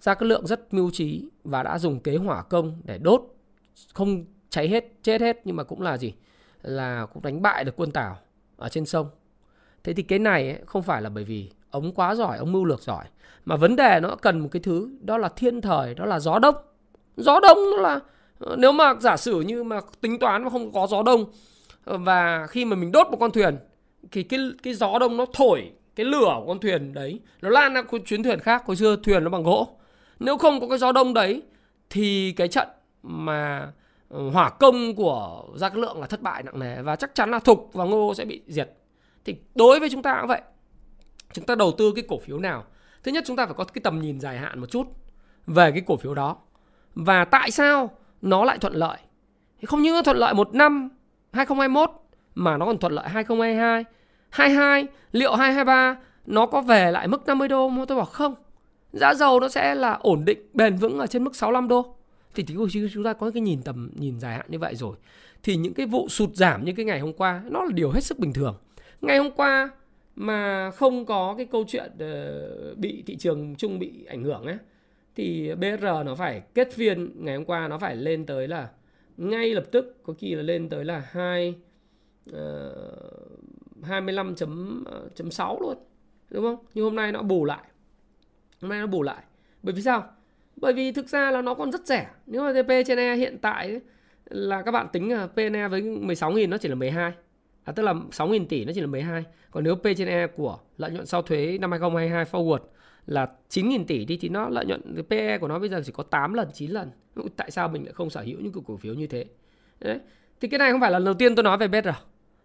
Gia Cát Lượng rất mưu trí và đã dùng kế hỏa công để đốt, không cháy hết, chết hết, nhưng mà cũng là gì? Là cũng đánh bại được quân Tào ở trên sông. Thế thì cái này ấy, không phải là bởi vì ông quá giỏi, ông mưu lược giỏi, mà vấn đề nó cần một cái thứ, đó là thiên thời, đó là gió đông. Gió đông nó là, nếu mà giả sử như mà tính toán mà không có gió đông, và khi mà mình đốt một con thuyền thì cái, cái gió đông nó thổi cái lửa của con thuyền đấy, nó lan ra chuyến thuyền khác. Hồi xưa thuyền nó bằng gỗ. Nếu không có cái gió đông đấy thì cái trận mà hỏa công của Gia Cát Lượng là thất bại nặng nề, và chắc chắn là Thục và Ngô sẽ bị diệt. Thì đối với chúng ta cũng vậy. Chúng ta đầu tư cái cổ phiếu nào, thứ nhất chúng ta phải có cái tầm nhìn dài hạn một chút về cái cổ phiếu đó, và tại sao nó lại thuận lợi. Không những thuận lợi một năm hai không hai mốt mà nó còn thuận lợi hai không hai hai, hai hai, liệu hai hai ba nó có về lại mức năm mươi đô không? Tôi bảo không. Giá dầu nó sẽ là ổn định bền vững ở trên mức sáu mươi lăm đô. Thì chúng ta có cái nhìn tầm nhìn dài hạn như vậy rồi, thì những cái vụ sụt giảm như cái ngày hôm qua nó là điều hết sức bình thường. Ngày hôm qua mà không có cái câu chuyện bị thị trường chung bị ảnh hưởng ấy, thì bê rờ nó phải kết phiên ngày hôm qua, nó phải lên tới là ngay lập tức, có khi là lên tới là hai, hai mươi lăm chấm sáu luôn, đúng không? Nhưng hôm nay nó bù lại. Hôm nay nó bù lại. Bởi vì sao? Bởi vì thực ra là nó còn rất rẻ. Nếu mà P trên E hiện tại là các bạn tính là pê en e với mười sáu nghìn nó chỉ là mười hai. À, tức là sáu nghìn tỷ nó chỉ là mười hai. Còn nếu P trên E của lợi nhuận sau thuế năm hai không hai hai forward là chín nghìn tỷ đi, thì nó lợi nhuận pê e của nó bây giờ chỉ có tám lần, chín lần. Tại sao mình lại không sở hữu những cổ phiếu như thế? Đấy. Thì cái này không phải là lần đầu tiên tôi nói về bê rờ.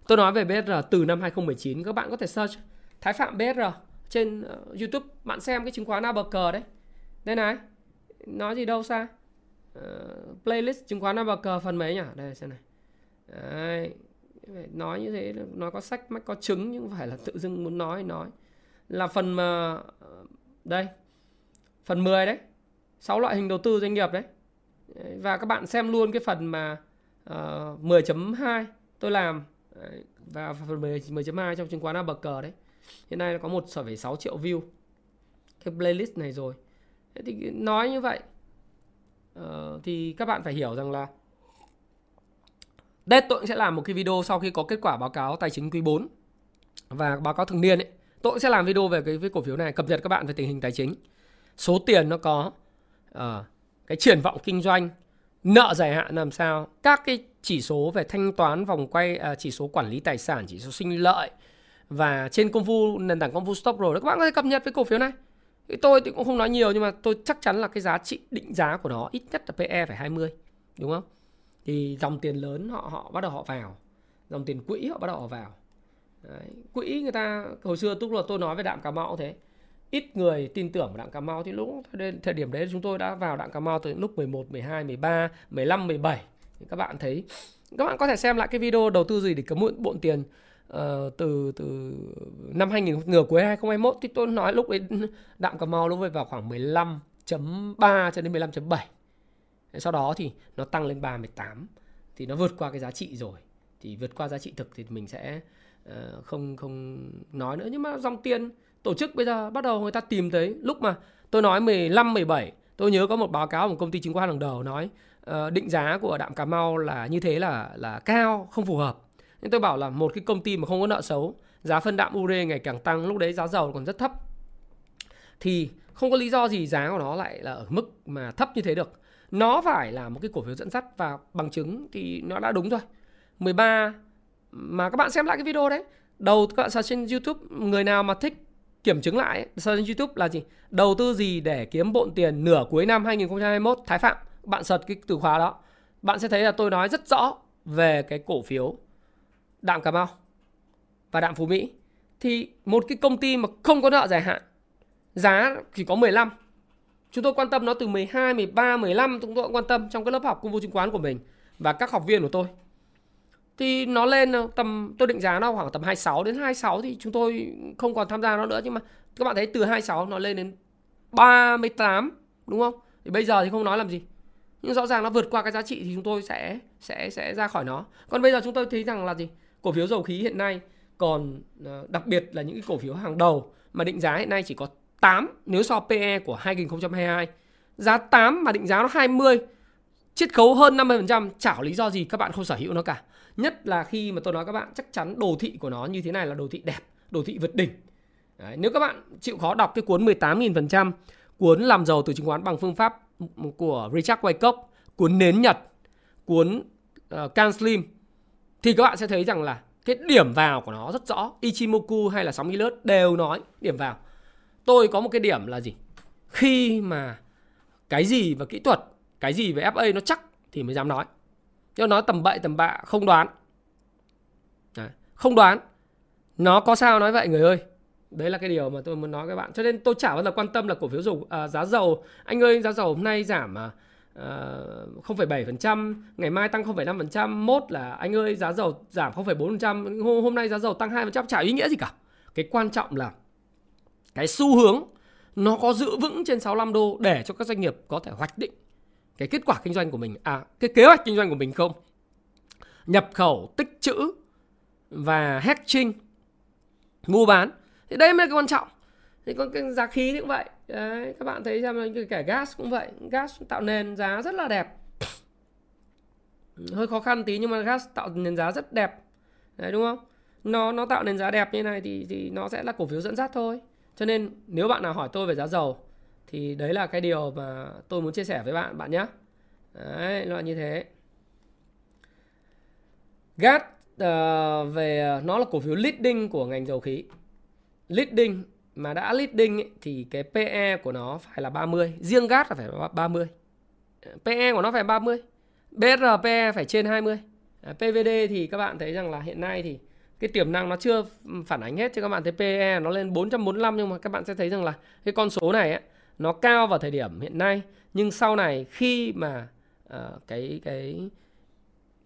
Tôi nói về bê rờ từ năm hai không một chín. Các bạn có thể search Thái Phạm bê rờ trên YouTube. Bạn xem cái chứng khoán a bê cờ đấy. Đây này. Nói gì đâu xa. uh, Playlist chứng khoán a bê cờ phần mấy nhỉ? Đây xem này. Đấy. Nói như thế, nói có sách mách có chứng, nhưng không phải là tự dưng muốn nói nói. Là phần mà đây, phần mười đấy, sáu loại hình đầu tư doanh nghiệp đấy. Và các bạn xem luôn cái phần mà uh, mười chấm hai tôi làm, và phần mười chấm hai trong chứng khoán a bê cờ đấy. Hiện nay nó có một phẩy sáu triệu view cái playlist này rồi. Thế thì nói như vậy uh, thì các bạn phải hiểu rằng là Tết tôi cũng sẽ làm một cái video sau khi có kết quả báo cáo tài chính quý bốn và báo cáo thường niên ấy. Tôi cũng sẽ làm video về cái, cái cổ phiếu này, cập nhật các bạn về tình hình tài chính, số tiền nó có, uh, cái triển vọng kinh doanh, nợ dài hạn làm sao, các cái chỉ số về thanh toán vòng quay, uh, chỉ số quản lý tài sản, chỉ số sinh lợi. Và trên công vụ, nền tảng công vụ Stock Pro, các bạn có thể cập nhật với cổ phiếu này. Tôi thì cũng không nói nhiều, nhưng mà tôi chắc chắn là cái giá trị định giá của nó ít nhất là pê e phải hai mươi, đúng không? Thì dòng tiền lớn họ họ bắt đầu họ vào, dòng tiền quỹ họ bắt đầu họ vào. Đấy. Quỹ người ta hồi xưa lúc là tôi nói về Đạm Cà Mau thế, ít người tin tưởng vào Đạm Cà Mau, thì lúc thời điểm đấy chúng tôi đã vào Đạm Cà Mau từ lúc mười một, mười hai, mười ba, mười lăm, mười bảy. Các bạn thấy, các bạn có thể xem lại cái video đầu tư gì để cấm bộn tiền uh, từ từ năm hai không không không, nửa cuối hai không hai mốt. Thì tôi nói lúc ấy Đạm Cà Mau lúc ấy vào khoảng mười lăm chấm ba cho đến mười lăm chấm bảy. Sau đó thì nó tăng lên ba mươi tám, thì nó vượt qua cái giá trị rồi. Thì vượt qua giá trị thực thì mình sẽ uh, không không nói nữa. Nhưng mà dòng tiền tổ chức bây giờ bắt đầu người ta tìm thấy. Lúc mà tôi nói mười lăm, mười bảy, tôi nhớ có một báo cáo của một công ty chứng khoán hàng đầu nói uh, định giá của Đạm Cà Mau là như thế là là cao, không phù hợp. Nhưng tôi bảo là một cái công ty mà không có nợ xấu, giá phân đạm u rê ngày càng tăng, lúc đấy giá dầu còn rất thấp, thì không có lý do gì giá của nó lại là ở mức mà thấp như thế được. Nó phải là một cái cổ phiếu dẫn dắt, và bằng chứng thì nó đã đúng rồi. mười ba mà các bạn xem lại cái video đấy. Đầu các bạn search trên YouTube, người nào mà thích kiểm chứng lại ấy, search trên YouTube là gì? Đầu tư gì để kiếm bộn tiền nửa cuối năm hai không hai mốt Thái Phạm. Bạn search cái từ khóa đó, bạn sẽ thấy là tôi nói rất rõ về cái cổ phiếu Đạm Cà Mau và Đạm Phú Mỹ. Thì một cái công ty mà không có nợ dài hạn, giá chỉ có mười lăm. Chúng tôi quan tâm nó từ mười hai, mười ba, mười lăm. Chúng tôi cũng quan tâm trong cái lớp học công vụ chứng khoán của mình và các học viên của tôi. thì nó lên tầm, tôi định giá nó khoảng tầm hai mươi sáu đến hai mươi sáu thì chúng tôi không còn tham gia nó nữa. Nhưng mà các bạn thấy từ hai mươi sáu nó lên đến ba mươi tám, đúng không? Thì bây giờ thì không nói làm gì, nhưng rõ ràng nó vượt qua cái giá trị thì chúng tôi sẽ sẽ sẽ ra khỏi nó. Còn bây giờ chúng tôi thấy rằng là gì, cổ phiếu dầu khí hiện nay còn, đặc biệt là những cái cổ phiếu hàng đầu mà định giá hiện nay chỉ có tám, nếu so pê e của hai nghìn không trăm hai mươi hai giá tám mà định giá nó hai mươi, chiết khấu hơn năm mươi phần trăm, chả có lý do gì các bạn không sở hữu nó cả. Nhất là khi mà tôi nói các bạn, chắc chắn đồ thị của nó như thế này là đồ thị đẹp, đồ thị vượt đỉnh. Đấy, nếu các bạn chịu khó đọc cái cuốn mười tám nghìn phần trăm, cuốn Làm giàu từ chứng khoán bằng phương pháp của Richard Wyckoff, cuốn Nến Nhật, cuốn uh, Canslim, thì các bạn sẽ thấy rằng là cái điểm vào của nó rất rõ. Ichimoku hay là sóng Elliott đều nói điểm vào. Tôi có một cái điểm là gì? Khi mà cái gì và kỹ thuật, cái gì về ép a nó chắc thì mới dám nói. Nếu nói tầm bậy tầm bạ không đoán. Đấy, không đoán. Nó có sao nói vậy người ơi. Đấy là cái điều mà tôi muốn nói các bạn. Cho nên tôi chả bao giờ quan tâm là cổ phiếu dầu, à, giá dầu. Anh ơi giá dầu hôm nay giảm à, không phẩy bảy phần trăm, ngày mai tăng không phẩy năm phần trăm, mốt là anh ơi giá dầu giảm không phẩy bốn phần trăm, hôm nay giá dầu tăng hai phần trăm, chả ý nghĩa gì cả. Cái quan trọng là cái xu hướng nó có giữ vững trên sáu mươi lăm đô để cho các doanh nghiệp có thể hoạch định cái kết quả kinh doanh của mình, à cái kế hoạch kinh doanh của mình không. Nhập khẩu, tích trữ và hedging, mua bán, thì đây mới là cái quan trọng. Thì còn cái giá khí cũng vậy. Đấy, các bạn thấy xem kể gas cũng vậy. Gas tạo nền giá rất là đẹp. Hơi khó khăn tí nhưng mà gas tạo nền giá rất đẹp. Đấy đúng không? Nó nó tạo nền giá đẹp như này thì thì nó sẽ là cổ phiếu dẫn dắt thôi. Cho nên nếu bạn nào hỏi tôi về giá dầu thì đấy là cái điều mà tôi muốn chia sẻ với bạn bạn nhé. Đấy, nó là như thế. gas uh, về nó là cổ phiếu leading của ngành dầu khí. Leading mà đã leading ấy, thì cái pê e của nó phải là ba mươi, riêng gas là phải ba mươi. pê e của nó phải ba mươi. bê rờ pê e phải trên hai mươi. pê vê đê thì các bạn thấy rằng là hiện nay thì cái tiềm năng nó chưa phản ánh hết, chứ các bạn thấy pê e nó lên bốn trăm bốn mươi lăm, nhưng mà các bạn sẽ thấy rằng là cái con số này ấy, nó cao vào thời điểm hiện nay, nhưng sau này khi mà uh, cái cái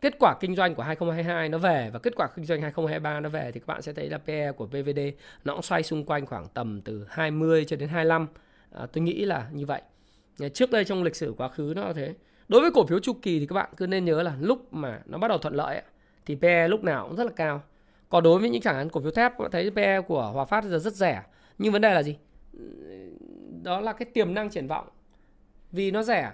kết quả kinh doanh của hai nghìn không trăm hai mươi hai nó về và kết quả kinh doanh hai nghìn không trăm hai mươi ba nó về thì các bạn sẽ thấy là pê e của pê vê đê nó cũng xoay xung quanh khoảng tầm từ hai mươi cho đến hai mươi lăm. À, tôi nghĩ là như vậy. Trước đây trong lịch sử quá khứ nó là thế. Đối với cổ phiếu chu kỳ thì các bạn cứ nên nhớ là lúc mà nó bắt đầu thuận lợi thì pê e lúc nào cũng rất là cao. Còn đối với những chẳng hạn cổ phiếu thép, các bạn thấy pê e của Hòa Phát giờ rất rẻ. Nhưng vấn đề là gì? Đó là cái tiềm năng triển vọng. Vì nó rẻ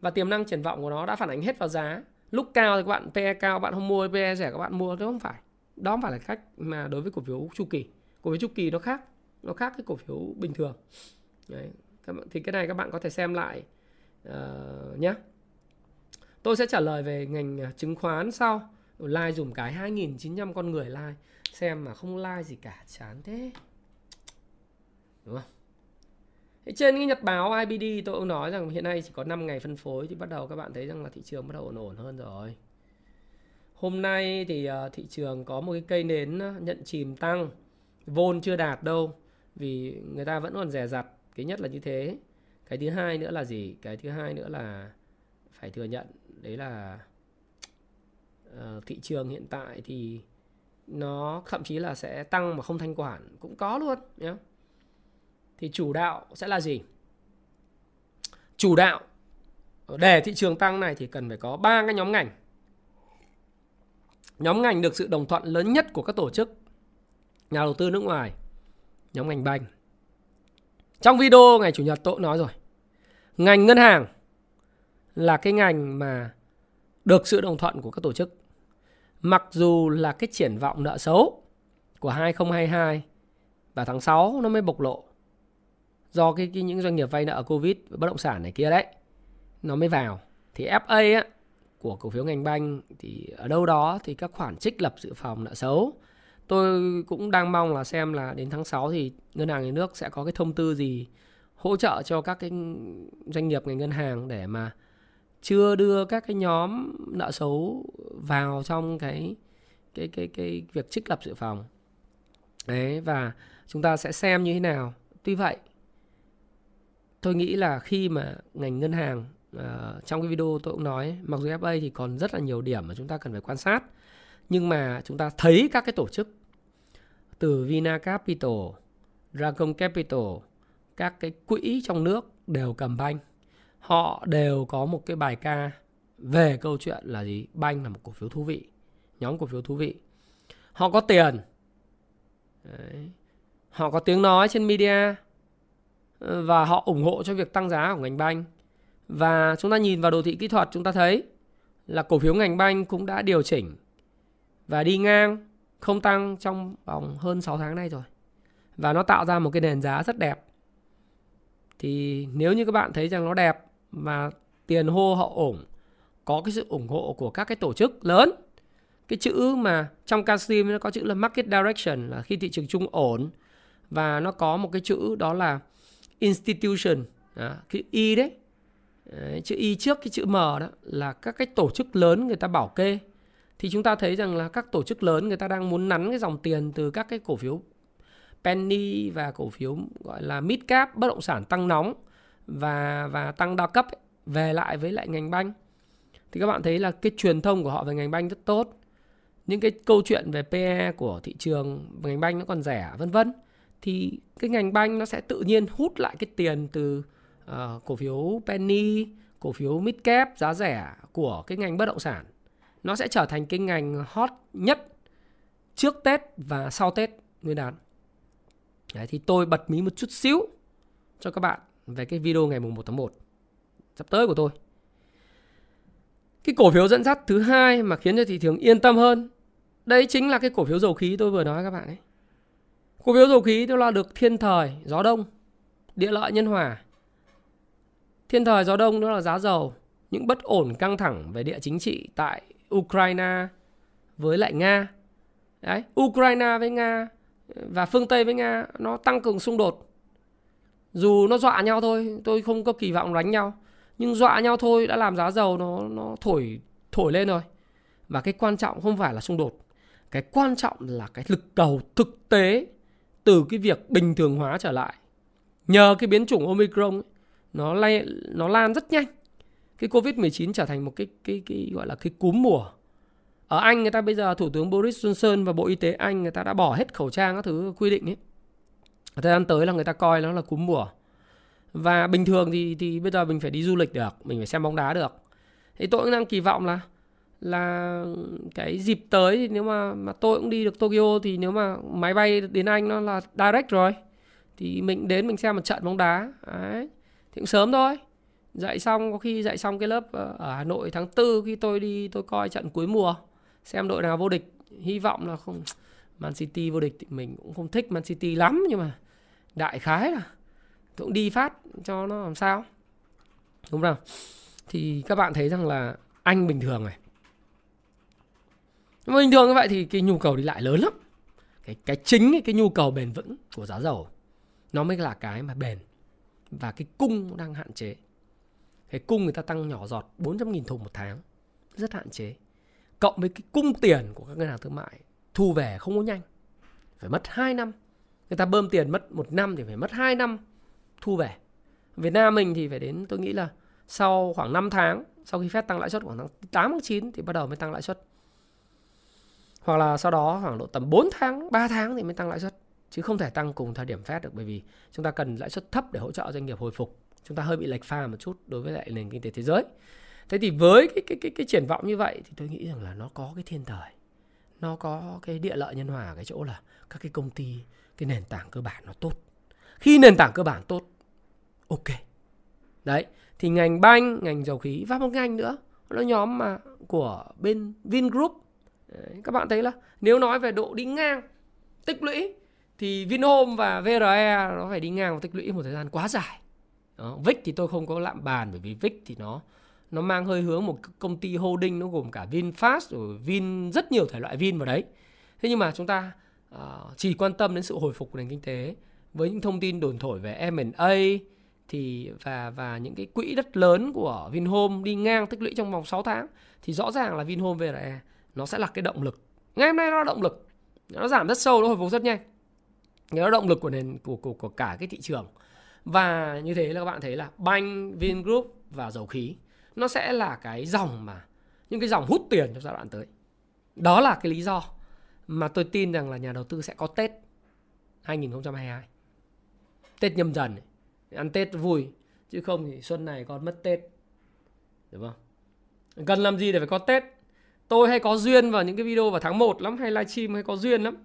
và tiềm năng triển vọng của nó đã phản ánh hết vào giá. Lúc cao thì các bạn pê e cao các bạn không mua, pê e rẻ các bạn mua, đó không phải. Đó không phải là cách mà đối với cổ phiếu chu kỳ. Cổ phiếu chu kỳ nó khác, nó khác cái cổ phiếu bình thường. Đấy, các bạn, thì cái này các bạn có thể xem lại uh, nhé. Tôi sẽ trả lời về ngành chứng khoán sau. Like dùng cái hai nghìn chín trăm con người like, xem mà không like gì cả chán thế. Đúng không? Trên cái nhật báo i bê đê tôi cũng nói rằng hiện nay chỉ có năm ngày phân phối thì bắt đầu các bạn thấy rằng là thị trường bắt đầu ổn ổn hơn rồi. Hôm nay thì thị trường có một cái cây nến nhận chìm tăng, vôn chưa đạt đâu vì người ta vẫn còn dè dặt. Cái nhất là như thế. Cái thứ hai nữa là gì? Cái thứ hai nữa là phải thừa nhận đấy là thị trường hiện tại thì nó thậm chí là sẽ tăng mà không thanh khoản cũng có luôn nhé. Thì chủ đạo sẽ là gì? Chủ đạo để thị trường tăng này thì cần phải có ba cái nhóm ngành. Nhóm ngành được sự đồng thuận lớn nhất của các tổ chức nhà đầu tư nước ngoài. Nhóm ngành banh. Trong video ngày Chủ nhật tôi nói rồi. Ngành ngân hàng là cái ngành mà được sự đồng thuận của các tổ chức. Mặc dù là cái triển vọng nợ xấu của hai nghìn không trăm hai mươi hai và tháng sáu nó mới bộc lộ. Do cái, cái những doanh nghiệp vay nợ Covid, bất động sản này kia đấy, nó mới vào. Thì ép a á, của cổ phiếu ngành banh thì ở đâu đó thì các khoản trích lập dự phòng nợ xấu. Tôi cũng đang mong là xem là đến tháng sáu thì ngân hàng nhà nước sẽ có cái thông tư gì hỗ trợ cho các cái doanh nghiệp ngành ngân hàng để mà chưa đưa các cái nhóm nợ xấu vào trong cái cái cái cái việc trích lập dự phòng. Đấy, và chúng ta sẽ xem như thế nào. Tuy vậy, tôi nghĩ là khi mà ngành ngân hàng uh, trong cái video tôi cũng nói, mặc dù ép a thì còn rất là nhiều điểm mà chúng ta cần phải quan sát. Nhưng mà chúng ta thấy các cái tổ chức từ Vina Capital, Dragon Capital, các cái quỹ trong nước đều cầm banh. Họ đều có một cái bài ca về câu chuyện là gì? Banh là một cổ phiếu thú vị, nhóm cổ phiếu thú vị. Họ có tiền. Đấy. Họ có tiếng nói trên media và họ ủng hộ cho việc tăng giá của ngành banh. Và chúng ta nhìn vào đồ thị kỹ thuật, chúng ta thấy là cổ phiếu ngành banh cũng đã điều chỉnh và đi ngang không tăng trong vòng hơn sáu tháng nay rồi. Và nó tạo ra một cái nền giá rất đẹp. Thì nếu như các bạn thấy rằng nó đẹp mà tiền hô họ ủng, có cái sự ủng hộ của các cái tổ chức lớn. Cái chữ mà trong Canslim nó có chữ là market direction, là khi thị trường chung ổn. Và nó có một cái chữ đó là institution, à, cái I đấy. đấy. Chữ I trước cái chữ M đó là các cái tổ chức lớn người ta bảo kê. Thì chúng ta thấy rằng là các tổ chức lớn người ta đang muốn nắn cái dòng tiền từ các cái cổ phiếu penny và cổ phiếu gọi là mid cap, bất động sản tăng nóng và, và tăng đa cấp ấy, về lại với lại ngành banh. Thì các bạn thấy là cái truyền thông của họ về ngành banh rất tốt. Những cái câu chuyện về pê e của thị trường, ngành banh nó còn rẻ vân vân. Thì cái ngành banh nó sẽ tự nhiên hút lại cái tiền từ uh, cổ phiếu penny, cổ phiếu mid cap giá rẻ của cái ngành bất động sản. Nó sẽ trở thành cái ngành hot nhất trước Tết và sau Tết Nguyên đán. Đấy, thì tôi bật mí một chút xíu cho các bạn về cái video ngày mùng một tháng một sắp tới của tôi. Cái cổ phiếu dẫn dắt thứ hai mà khiến cho thị trường yên tâm hơn, đấy chính là cái cổ phiếu dầu khí tôi vừa nói các bạn ấy. Cổ phiếu dầu khí đó là được thiên thời, gió đông, địa lợi nhân hòa. Thiên thời, gió đông đó là giá dầu, những bất ổn căng thẳng về địa chính trị tại Ukraine với lại Nga. Đấy, Ukraine với Nga và phương Tây với Nga nó tăng cường xung đột. Dù nó dọa nhau thôi, tôi không có kỳ vọng đánh nhau. Nhưng dọa nhau thôi đã làm giá dầu nó, nó thổi, thổi lên rồi. Và cái quan trọng không phải là xung đột. Cái quan trọng là cái lực cầu thực tế từ cái việc bình thường hóa trở lại. Nhờ cái biến chủng Omicron ấy, nó, lay, nó lan rất nhanh. Cái covid mười chín trở thành một cái, cái, cái gọi là cái cúm mùa. Ở Anh người ta bây giờ Thủ tướng Boris Johnson và Bộ Y tế Anh người ta đã bỏ hết khẩu trang các thứ quy định ấy. Thời gian tới là người ta coi nó là cúm mùa. Và bình thường thì, thì bây giờ mình phải đi du lịch được, mình phải xem bóng đá được. Thì tôi cũng đang kỳ vọng là là cái dịp tới thì nếu mà, mà tôi cũng đi được Tokyo thì nếu mà máy bay đến Anh nó là direct rồi. Thì mình đến mình xem một trận bóng đá. Đấy. Thì cũng sớm thôi. Dạy xong, có khi dạy xong cái lớp ở Hà Nội tháng tư khi tôi đi tôi coi trận cuối mùa. Xem đội nào vô địch. Hy vọng là không Man City vô địch thì mình cũng không thích Man City lắm. Nhưng mà đại khái là tôi cũng đi phát cho nó làm sao. Đúng không? Thì các bạn thấy rằng là Anh bình thường này. Bình thường như vậy thì cái nhu cầu đi lại lớn lắm. Cái, cái chính cái nhu cầu bền vững của giá dầu nó mới là cái mà bền. Và cái cung đang hạn chế. Cái cung người ta tăng nhỏ giọt bốn trăm nghìn thùng một tháng. Rất hạn chế. Cộng với cái cung tiền của các ngân hàng thương mại thu về không có nhanh. Phải mất hai năm. Người ta bơm tiền mất một năm thì phải mất hai năm thu về. Việt Nam mình thì phải đến tôi nghĩ là sau khoảng năm tháng. Sau khi Fed tăng lãi suất khoảng tháng tám, tháng chín thì bắt đầu mới tăng lãi suất. Hoặc là sau đó khoảng độ tầm bốn tháng, ba tháng thì mới tăng lãi suất. Chứ không thể tăng cùng thời điểm Fed được. Bởi vì chúng ta cần lãi suất thấp để hỗ trợ doanh nghiệp hồi phục. Chúng ta hơi bị lệch pha một chút đối với lại nền kinh tế thế giới. Thế thì với cái, cái, cái, cái triển vọng như vậy thì tôi nghĩ rằng là nó có cái thiên thời. Nó có cái địa lợi nhân hòa ở cái chỗ là các cái công ty, cái nền tảng cơ bản nó tốt. Khi nền tảng cơ bản tốt, ok. Đấy, thì ngành banh, ngành dầu khí và một ngành nữa. Nó nhóm mà của bên Vingroup. Đấy, các bạn thấy là nếu nói về độ đi ngang tích lũy thì Vinhome và vê rờ e nó phải đi ngang và tích lũy một thời gian quá dài. Đó, vê i xê thì tôi không có lạm bàn bởi vì vê i xê thì nó nó mang hơi hướng một công ty holding, nó gồm cả VinFast rồi Vin, rất nhiều thể loại Vin vào đấy. Thế nhưng mà chúng ta uh, chỉ quan tâm đến sự hồi phục của nền kinh tế với những thông tin đồn thổi về em and a thì và và những cái quỹ đất lớn của Vinhome đi ngang tích lũy trong vòng sáu tháng thì rõ ràng là Vinhome vê rờ e nó sẽ là cái động lực. Ngày hôm nay nó là động lực. Nó giảm rất sâu, nó hồi phục rất nhanh. Nó là động lực của nền của, của, của cả cái thị trường. Và như thế là các bạn thấy là banh, Vingroup và dầu khí nó sẽ là cái dòng mà những cái dòng hút tiền trong giai đoạn tới. Đó là cái lý do mà tôi tin rằng là nhà đầu tư sẽ có Tết hai không hai hai. Tết Nhâm Dần, ăn Tết vui, chứ không thì xuân này còn mất Tết. Đúng không? Cần làm gì để phải có Tết? Tôi hay có duyên vào những cái video vào tháng một lắm, hay livestream hay có duyên lắm.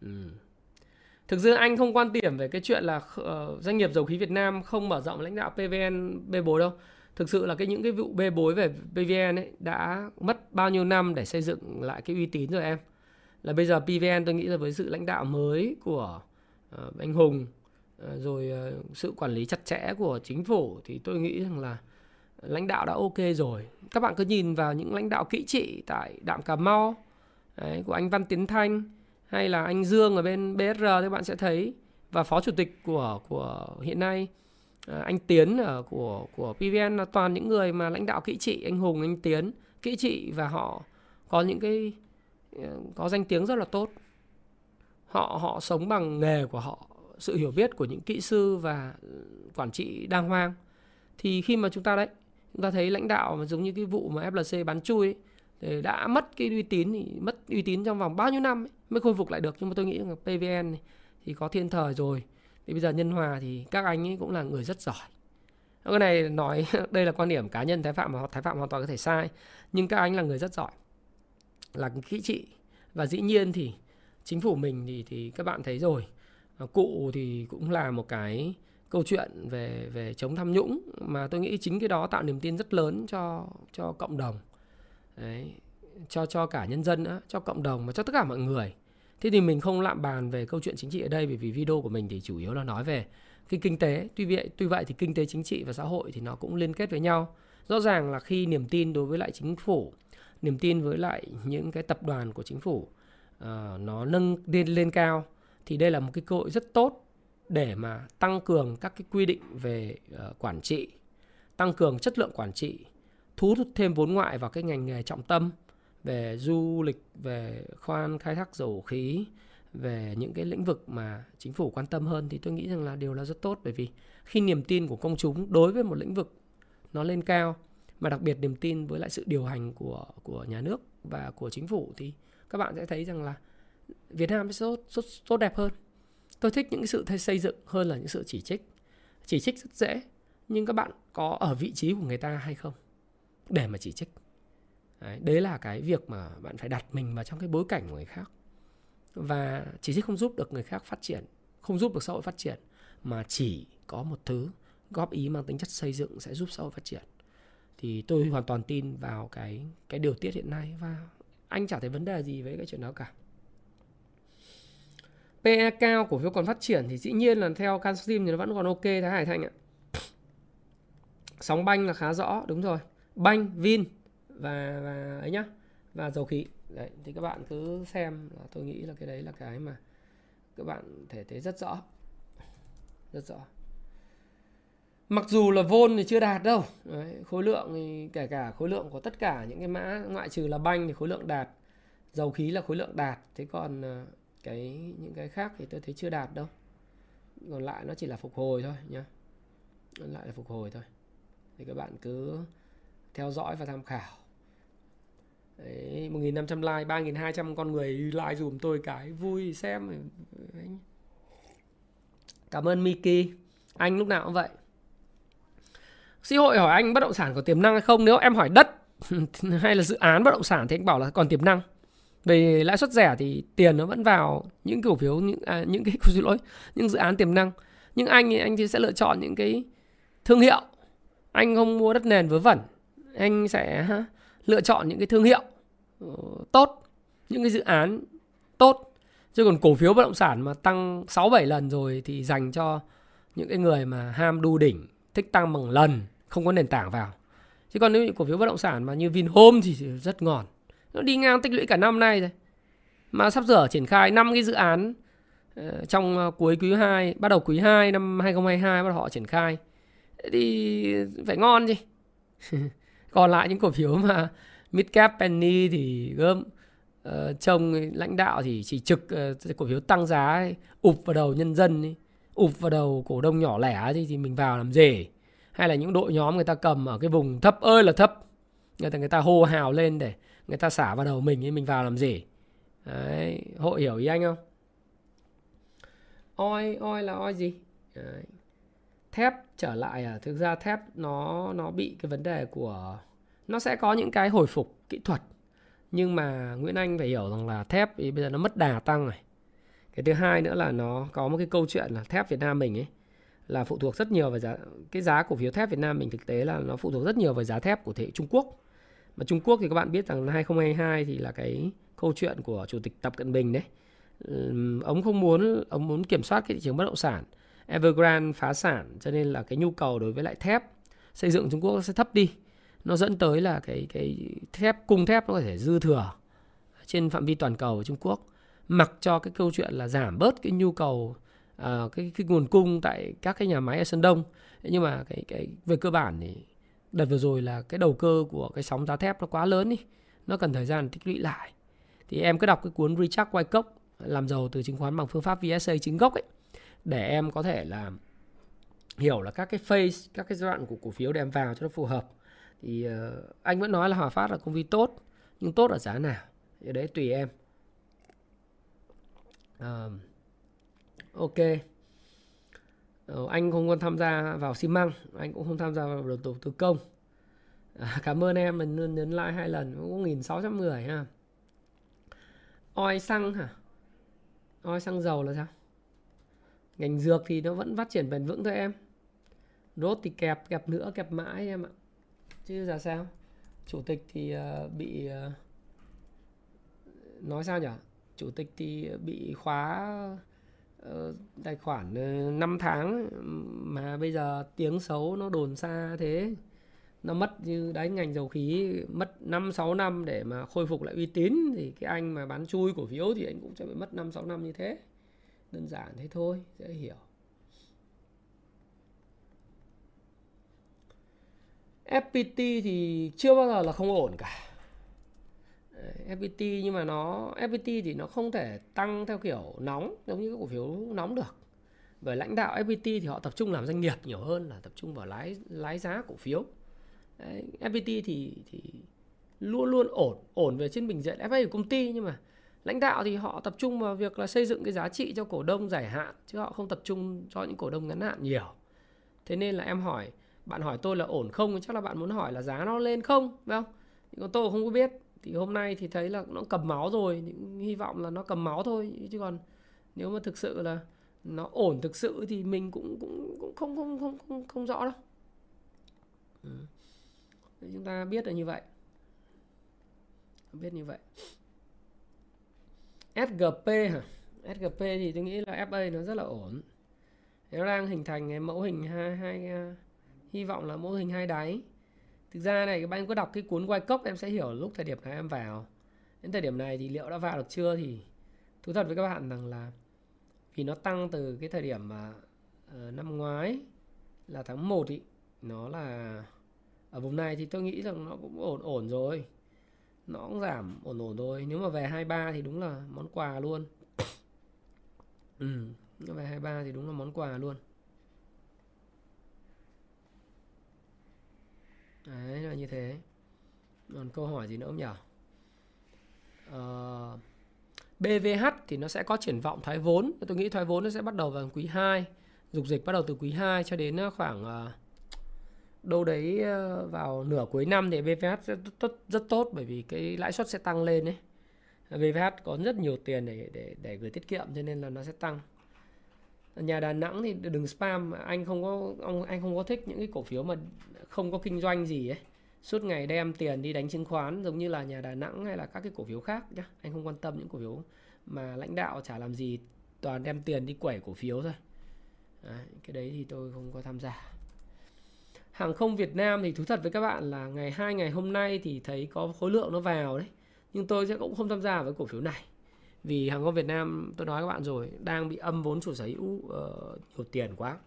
Ừ. Thực ra anh không quan điểm về cái chuyện là uh, doanh nghiệp dầu khí Việt Nam không mở rộng lãnh đạo pê vê en bê bối đâu. Thực sự là cái những cái vụ bê bối về pê vê en ấy đã mất bao nhiêu năm để xây dựng lại cái uy tín rồi em. Là bây giờ pê vê en tôi nghĩ là với sự lãnh đạo mới của uh, anh Hùng, uh, rồi uh, sự quản lý chặt chẽ của chính phủ, thì tôi nghĩ rằng là lãnh đạo đã ok rồi. Các bạn cứ nhìn vào những lãnh đạo kỹ trị tại Đạm Cà Mau, đấy, của anh Văn Tiến Thanh, hay là anh Dương ở bên bê rờ thì bạn sẽ thấy, và phó chủ tịch của của hiện nay anh Tiến ở của của pê vê en là toàn những người mà lãnh đạo kỹ trị, anh Hùng, anh Tiến kỹ trị, và họ có những cái có danh tiếng rất là tốt. Họ họ sống bằng nghề của họ, sự hiểu biết của những kỹ sư và quản trị đàng hoàng. Thì khi mà chúng ta đấy, chúng ta thấy lãnh đạo mà giống như cái vụ mà ép lờ xê bán chui ấy, thì đã mất cái uy tín, thì mất uy tín trong vòng bao nhiêu năm ấy, mới khôi phục lại được. Nhưng mà tôi nghĩ là pê vê en này thì có thiên thời rồi. Thì bây giờ Nhân Hòa thì các anh ấy cũng là người rất giỏi. Cái này nói đây là quan điểm cá nhân Thái Phạm, mà Thái Phạm hoàn toàn có thể sai, nhưng các anh là người rất giỏi, là kỹ trị. Và dĩ nhiên thì chính phủ mình thì, thì các bạn thấy rồi, cụ thì cũng là một cái câu chuyện về, về chống tham nhũng, mà tôi nghĩ chính cái đó tạo niềm tin rất lớn cho, cho cộng đồng. Đấy, cho, cho cả nhân dân nữa, cho cộng đồng và cho tất cả mọi người. Thế thì mình không lạm bàn về câu chuyện chính trị ở đây, bởi vì video của mình thì chủ yếu là nói về cái kinh tế. Tuy vậy, tuy vậy thì kinh tế, chính trị và xã hội thì nó cũng liên kết với nhau. Rõ ràng là khi niềm tin đối với lại chính phủ, niềm tin với lại những cái tập đoàn của chính phủ uh, nó nâng lên, lên cao, thì đây là một cái cơ hội rất tốt để mà tăng cường các cái quy định về uh, quản trị, tăng cường chất lượng quản trị, thu hút thêm vốn ngoại vào cái ngành nghề trọng tâm về du lịch, về khoan khai thác dầu khí, về những cái lĩnh vực mà chính phủ quan tâm hơn. Thì tôi nghĩ rằng là điều là rất tốt, bởi vì khi niềm tin của công chúng đối với một lĩnh vực nó lên cao, mà đặc biệt niềm tin với lại sự điều hành của, của nhà nước và của chính phủ, thì các bạn sẽ thấy rằng là Việt Nam sẽ tốt, tốt đẹp hơn. Tôi thích những cái sự xây dựng hơn là những sự chỉ trích. Chỉ trích rất dễ, nhưng các bạn có ở vị trí của người ta hay không để mà chỉ trích. Đấy, đấy là cái việc mà bạn phải đặt mình vào trong cái bối cảnh của người khác. Và chỉ trích không giúp được người khác phát triển, không giúp được xã hội phát triển, mà chỉ có một thứ góp ý mang tính chất xây dựng sẽ giúp xã hội phát triển. Thì tôi hoàn toàn tin vào cái, cái điều tiết hiện nay, và anh chả thấy vấn đề gì với cái chuyện đó cả. pê e cao, cổ phiếu còn phát triển thì dĩ nhiên là theo Canslim thì nó vẫn còn ok. Thái Hải Thành ạ, sóng banh là khá rõ, đúng rồi, banh, Vin và, và ấy nhá, và dầu khí. Đấy, thì các bạn cứ xem, là tôi nghĩ là cái đấy là cái mà các bạn thể thấy rất rõ, rất rõ. Mặc dù là vôn thì chưa đạt đâu, đấy, khối lượng thì kể cả khối lượng của tất cả những cái mã, ngoại trừ là banh thì khối lượng đạt, dầu khí là khối lượng đạt, thế còn cái những cái khác thì tôi thấy chưa đạt đâu. Còn lại nó chỉ là phục hồi thôi nhá, còn lại là phục hồi thôi. Thì các bạn cứ theo dõi và tham khảo. Đấy, một nghìn năm trăm like, ba nghìn hai trăm con người like dùm tôi cái vui xem. Đấy. Cảm ơn Miki. Anh lúc nào cũng vậy. Sĩ Hội hỏi anh bất động sản có tiềm năng hay không. Nếu em hỏi đất hay là dự án bất động sản thì anh bảo là còn tiềm năng. Vì lãi suất rẻ thì tiền nó vẫn vào những cổ phiếu, những, à, những cái xin lỗi, những dự án tiềm năng. Nhưng anh thì anh thì sẽ lựa chọn những cái thương hiệu. Anh không mua đất nền vớ vẩn. Anh sẽ lựa chọn những cái thương hiệu tốt, những cái dự án tốt. Chứ còn cổ phiếu bất động sản mà tăng sáu bảy lần rồi thì dành cho những cái người mà ham đu đỉnh, thích tăng bằng lần, không có nền tảng vào. Chứ còn những cổ phiếu bất động sản mà như Vinhome thì rất ngon. Nó đi ngang tích lũy cả năm nay rồi. Mà sắp sửa triển khai năm cái dự án trong cuối quý hai, bắt đầu quý hai năm hai không hai hai bắt đầu họ triển khai. Thì phải ngon chứ. Còn lại những cổ phiếu mà Midcap Penny thì gớm, uh, trông lãnh đạo thì chỉ trực uh, cổ phiếu tăng giá ấy, ụp vào đầu nhân dân ấy, ụp vào đầu cổ đông nhỏ lẻ ấy, thì mình vào làm gì. Hay là những đội nhóm người ta cầm ở cái vùng thấp ơi là thấp, người ta người ta hô hào lên để người ta xả vào đầu mình thì mình vào làm gì? Đấy, hội hiểu ý anh không? Oi, oi là oi gì? Đấy. Thép trở lại à? Thực ra thép nó nó bị cái vấn đề của... Nó sẽ có những cái hồi phục kỹ thuật. Nhưng mà Nguyễn Anh phải hiểu rằng là thép thì bây giờ nó mất đà tăng này. Cái thứ hai nữa là nó có một cái câu chuyện là thép Việt Nam mình ấy là phụ thuộc rất nhiều vào giá... Cái giá cổ phiếu thép Việt Nam mình thực tế là nó phụ thuộc rất nhiều vào giá thép của thế hệ Trung Quốc. Mà Trung Quốc thì các bạn biết rằng là hai không hai hai thì là cái câu chuyện của Chủ tịch Tập Cận Bình đấy. Ông không muốn, ông muốn kiểm soát cái thị trường bất động sản. Evergrande phá sản cho nên là cái nhu cầu đối với lại thép xây dựng Trung Quốc sẽ thấp đi. Nó dẫn tới là cái cái thép cung thép nó có thể dư thừa trên phạm vi toàn cầu của Trung Quốc, mặc cho cái câu chuyện là giảm bớt cái nhu cầu uh, cái, cái nguồn cung tại các cái nhà máy ở Sơn Đông. Nhưng mà cái cái về cơ bản thì đợt vừa rồi là cái đầu cơ của cái sóng giá thép nó quá lớn đi, nó cần thời gian tích lũy lại. Thì em cứ đọc cái cuốn Richard Wyckoff làm giàu từ chứng khoán bằng phương pháp vê ét a chính gốc ấy, để em có thể là hiểu là các cái phase, các cái giai đoạn của cổ phiếu để em vào cho nó phù hợp. Thì uh, anh vẫn nói là Hòa Phát là công ty tốt, nhưng tốt ở giá nào thì đấy tùy em. uh, Ok, uh, anh không còn tham gia vào xi măng, anh cũng không tham gia vào đầu tư công. uh, Cảm ơn em, mình nhấn, nhấn like hai lần, cũng một nghìn sáu trăm mười ha. Oi xăng hả? Oi xăng dầu là sao? Ngành dược thì nó vẫn phát triển bền vững thôi em. Đốt thì kẹp, kẹp nữa, kẹp mãi em ạ. Chứ giờ sao? Chủ tịch thì bị... Nói sao nhỉ? Chủ tịch thì bị khóa tài khoản năm tháng. Mà bây giờ tiếng xấu nó đồn xa thế. Nó mất như đấy, ngành dầu khí mất năm sáu năm để mà khôi phục lại uy tín. Thì cái anh mà bán chui cổ phiếu thì anh cũng sẽ bị mất năm sáu năm như thế. Đơn giản thế thôi, dễ hiểu. ép pê tê thì chưa bao giờ là không ổn cả. ép pê tê nhưng mà nó ép pê tê thì nó không thể tăng theo kiểu nóng, giống như cái cổ phiếu nóng được. Bởi lãnh đạo ép pê tê thì họ tập trung làm doanh nghiệp nhiều hơn là tập trung vào lái lái giá cổ phiếu. Đấy, ép pê tê thì thì luôn luôn ổn, ổn về trên bình diện ép pê của công ty, nhưng mà lãnh đạo thì họ tập trung vào việc là xây dựng cái giá trị cho cổ đông dài hạn, chứ họ không tập trung cho những cổ đông ngắn hạn nhiều. Thế nên là em hỏi, bạn hỏi tôi là ổn không, chắc là bạn muốn hỏi là giá nó lên không, phải không? Còn tôi không có biết. Thì hôm nay thì thấy là nó cầm máu rồi, hy vọng là nó cầm máu thôi, chứ còn nếu mà thực sự là nó ổn thực sự thì mình cũng cũng cũng không không không không, không rõ đâu. Ừ. Chúng ta biết là như vậy. Biết như vậy. ét giê pê hả? ét giê pê thì tôi nghĩ là ép a nó rất là ổn. Nó đang hình thành cái mẫu hình hai, hai hy vọng là mẫu hình hai đáy. Thực ra này, các bạn có đọc cái cuốn Wyckoff em sẽ hiểu lúc thời điểm này em vào. Đến thời điểm này thì liệu đã vào được chưa thì thú thật với các bạn rằng là vì nó tăng từ cái thời điểm mà uh, năm ngoái là tháng một ý, nó là ở vùng này thì tôi nghĩ rằng nó cũng ổn ổn rồi. Nó cũng giảm ổn ổn thôi. Nếu mà về hai mươi ba thì đúng là món quà luôn. Ừ, nếu về hai mươi ba thì đúng là món quà luôn. Đấy là như thế. Còn câu hỏi gì nữa không nhỉ? Ờ, bê vê hát thì nó sẽ có triển vọng thoái vốn. Tôi nghĩ thoái vốn nó sẽ bắt đầu vào quý hai. Dục dịch bắt đầu từ quý hai cho đến khoảng... đâu đấy vào nửa cuối năm thì bê vê hát sẽ rất, rất tốt, bởi vì cái lãi suất sẽ tăng lên đấy. bê vê hát có rất nhiều tiền để, để, để gửi tiết kiệm cho nên là nó sẽ tăng. Nhà Đà Nẵng thì đừng spam, anh không có ông anh không có thích những cái cổ phiếu mà không có kinh doanh gì ấy. Suốt ngày đem tiền đi đánh chứng khoán giống như là Nhà Đà Nẵng hay là các cái cổ phiếu khác nhá. Anh không quan tâm những cổ phiếu mà lãnh đạo chả làm gì, toàn đem tiền đi quẩy cổ phiếu thôi. Đấy, cái đấy thì tôi không có tham gia. Hàng không Việt Nam thì thú thật với các bạn là ngày hai ngày hôm nay thì thấy có khối lượng nó vào đấy. Nhưng tôi sẽ cũng không tham gia với cổ phiếu này. Vì hàng không Việt Nam, tôi nói các bạn rồi, đang bị âm vốn chủ sở hữu uh, nhiều tiền quá.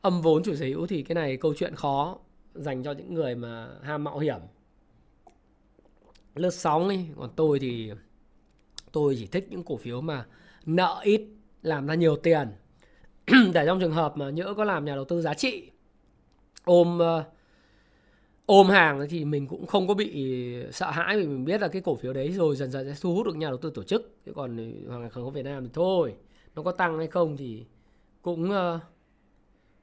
Âm vốn chủ sở hữu thì cái này câu chuyện khó dành cho những người mà ham mạo hiểm. Lướt sóng đi, còn tôi thì tôi chỉ thích những cổ phiếu mà nợ ít, làm ra nhiều tiền. Để trong trường hợp mà nhỡ có làm nhà đầu tư giá trị, ôm ôm hàng thì mình cũng không có bị sợ hãi, vì mình biết là cái cổ phiếu đấy rồi dần dần sẽ thu hút được nhà đầu tư tổ chức. Chứ còn hàng hàng không Việt Nam thì thôi, nó có tăng hay không thì cũng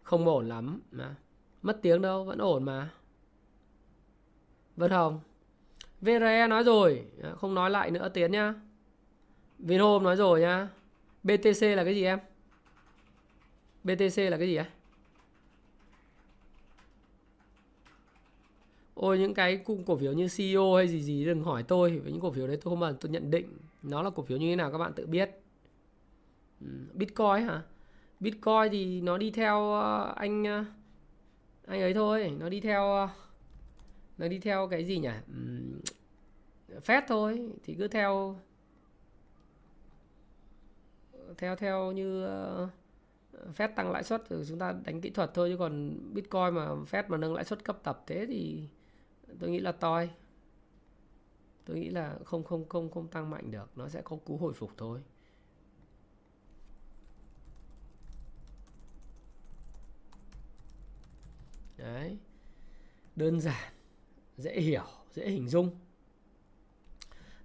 không ổn lắm mà. Mất tiếng đâu, vẫn ổn mà. Vân Hồng, vê rờ e nói rồi, không nói lại nữa Tiến nhá. Vinhome nói rồi nhá. bê tê xê là cái gì em? bê tê xê là cái gì ấy? Ôi, những cái cổ phiếu như xê e ô hay gì gì đừng hỏi tôi, với những cổ phiếu đấy tôi không bao giờ tôi nhận định nó là cổ phiếu như thế nào, các bạn tự biết. Bitcoin hả? Bitcoin thì nó đi theo anh anh ấy thôi, nó đi theo nó đi theo cái gì nhỉ? Fed thôi, thì cứ theo theo theo như Fed tăng lãi suất thì chúng ta đánh kỹ thuật thôi, chứ còn Bitcoin mà Fed mà nâng lãi suất cấp tập thế thì tôi nghĩ là toi. Tôi nghĩ là không không không không tăng mạnh được, nó sẽ có cú hồi phục thôi. Đấy. Đơn giản, dễ hiểu, dễ hình dung.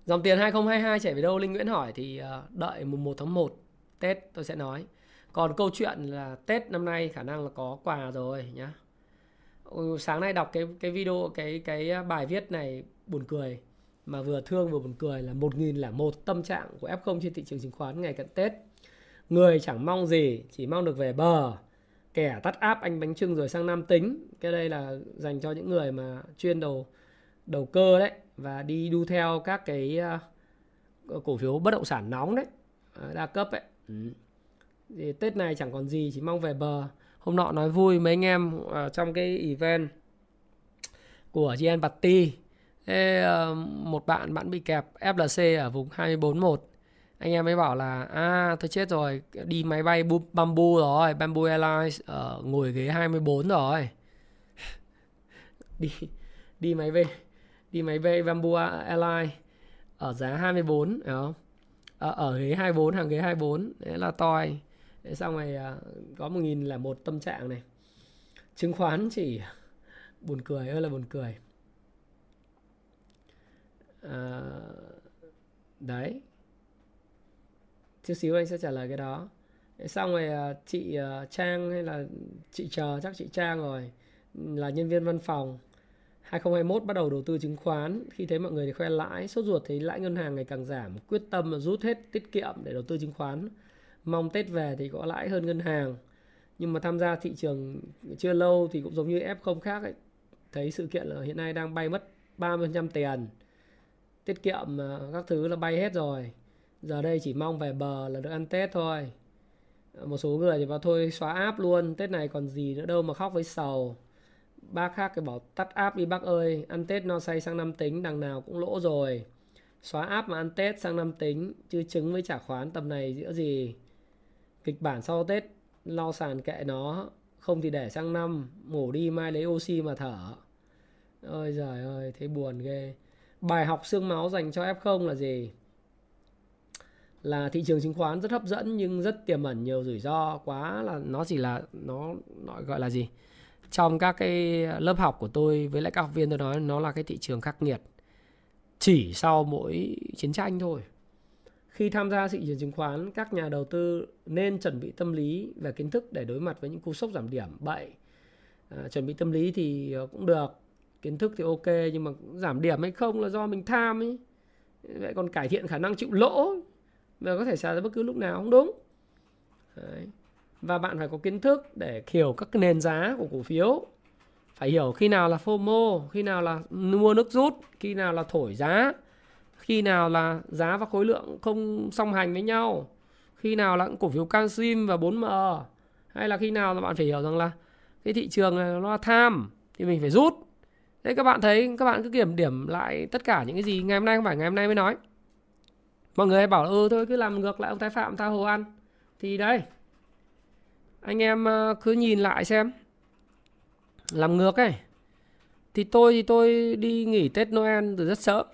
Dòng tiền hai không hai hai chảy về đâu? Linh Nguyễn hỏi thì đợi mùng một tháng một Tết tôi sẽ nói. Còn câu chuyện là Tết năm nay khả năng là có quà rồi nhá. Sáng nay đọc cái cái video cái cái bài viết này buồn cười, mà vừa thương vừa buồn cười, là một nghìn lẻ một tâm trạng của ép không trên thị trường chứng khoán ngày cận Tết. Người chẳng mong gì, chỉ mong được về bờ. Kẻ tắt áp anh bánh trưng rồi sang Nam tính. Cái đây là dành cho những người mà chuyên đầu đầu cơ đấy, và đi đu theo các cái cổ phiếu bất động sản nóng đấy, đa cấp ấy. Ừ. Thì Tết này chẳng còn gì, chỉ mong về bờ. Hôm nọ nói vui mấy anh em uh, trong cái event của giê en Party. Thế uh, một bạn bạn bị kẹp ép lờ xê ở vùng hai bốn một. Anh em mới bảo là à tôi chết rồi, đi máy bay Bamboo rồi, Bamboo Airways, uh, ngồi ghế hai mươi bốn rồi. đi đi máy bay đi máy bay Bamboo Airways ở giá hai mươi bốn, hiểu không? Ở, ở ghế hai mươi bốn, hàng ghế hai mươi bốn, đấy là toi. Thế xong rồi có một nghìn là một tâm trạng này. Chứng khoán chỉ buồn cười ơi là buồn cười. À, đấy. Chút xíu anh sẽ trả lời cái đó. Thế xong rồi chị Trang hay là chị Chờ, chắc chị Trang rồi, là nhân viên văn phòng. hai không hai mốt bắt đầu đầu tư chứng khoán. Khi thấy mọi người thì khoe lãi, sốt ruột thấy lãi ngân hàng ngày càng giảm, quyết tâm rút hết tiết kiệm để đầu tư chứng khoán. Mong Tết về thì có lãi hơn ngân hàng. Nhưng mà tham gia thị trường chưa lâu thì cũng giống như ép không khác ấy, thấy sự kiện là hiện nay đang bay mất ba mươi phần trăm tiền, tiết kiệm các thứ là bay hết rồi. Giờ đây chỉ mong về bờ là được ăn Tết thôi. Một số người thì bảo thôi xóa app luôn, Tết này còn gì nữa đâu mà khóc với sầu. Bác khác thì bảo tắt app đi bác ơi, ăn Tết no say sang năm tính, đằng nào cũng lỗ rồi. Xóa app mà ăn Tết sang năm tính, chứ trứng với chả khoán tầm này giữa gì. Kịch bản sau Tết lo sàn kệ nó, không thì để sang năm, ngủ đi mai lấy oxy mà thở. Ôi giời ơi, thấy buồn ghê. Bài học xương máu dành cho ép không là gì? Là thị trường chứng khoán rất hấp dẫn nhưng rất tiềm ẩn nhiều rủi ro quá, là nó chỉ là nó, nó gọi là gì? Trong các cái lớp học của tôi với lại các học viên tôi nói, nó là cái thị trường khắc nghiệt chỉ sau mỗi chiến tranh thôi. Khi tham gia thị trường chứng khoán, các nhà đầu tư nên chuẩn bị tâm lý và kiến thức để đối mặt với những cú sốc giảm điểm. Vậy à, chuẩn bị tâm lý thì cũng được, kiến thức thì ok, nhưng mà giảm điểm hay không là do mình tham ấy. Vậy còn cải thiện khả năng chịu lỗ và có thể xảy ra bất cứ lúc nào, không đúng. Đấy. Và bạn phải có kiến thức để hiểu các cái nền giá của cổ phiếu. Phải hiểu khi nào là phô mô, khi nào là mua nước rút, khi nào là thổi giá, khi nào là giá và khối lượng không song hành với nhau, khi nào là cổ phiếu Canslim và bốn M. Hay là khi nào là bạn phải hiểu rằng là cái thị trường này nó tham thì mình phải rút. Thế các bạn thấy, các bạn cứ kiểm điểm lại tất cả những cái gì ngày hôm nay, không phải ngày hôm nay mới nói. Mọi người bảo là, ừ thôi cứ làm ngược lại ông Thái Phạm, tha hồ ăn. Thì đây, anh em cứ nhìn lại xem, làm ngược ấy. Thì tôi thì tôi đi nghỉ Tết Noel từ rất sớm,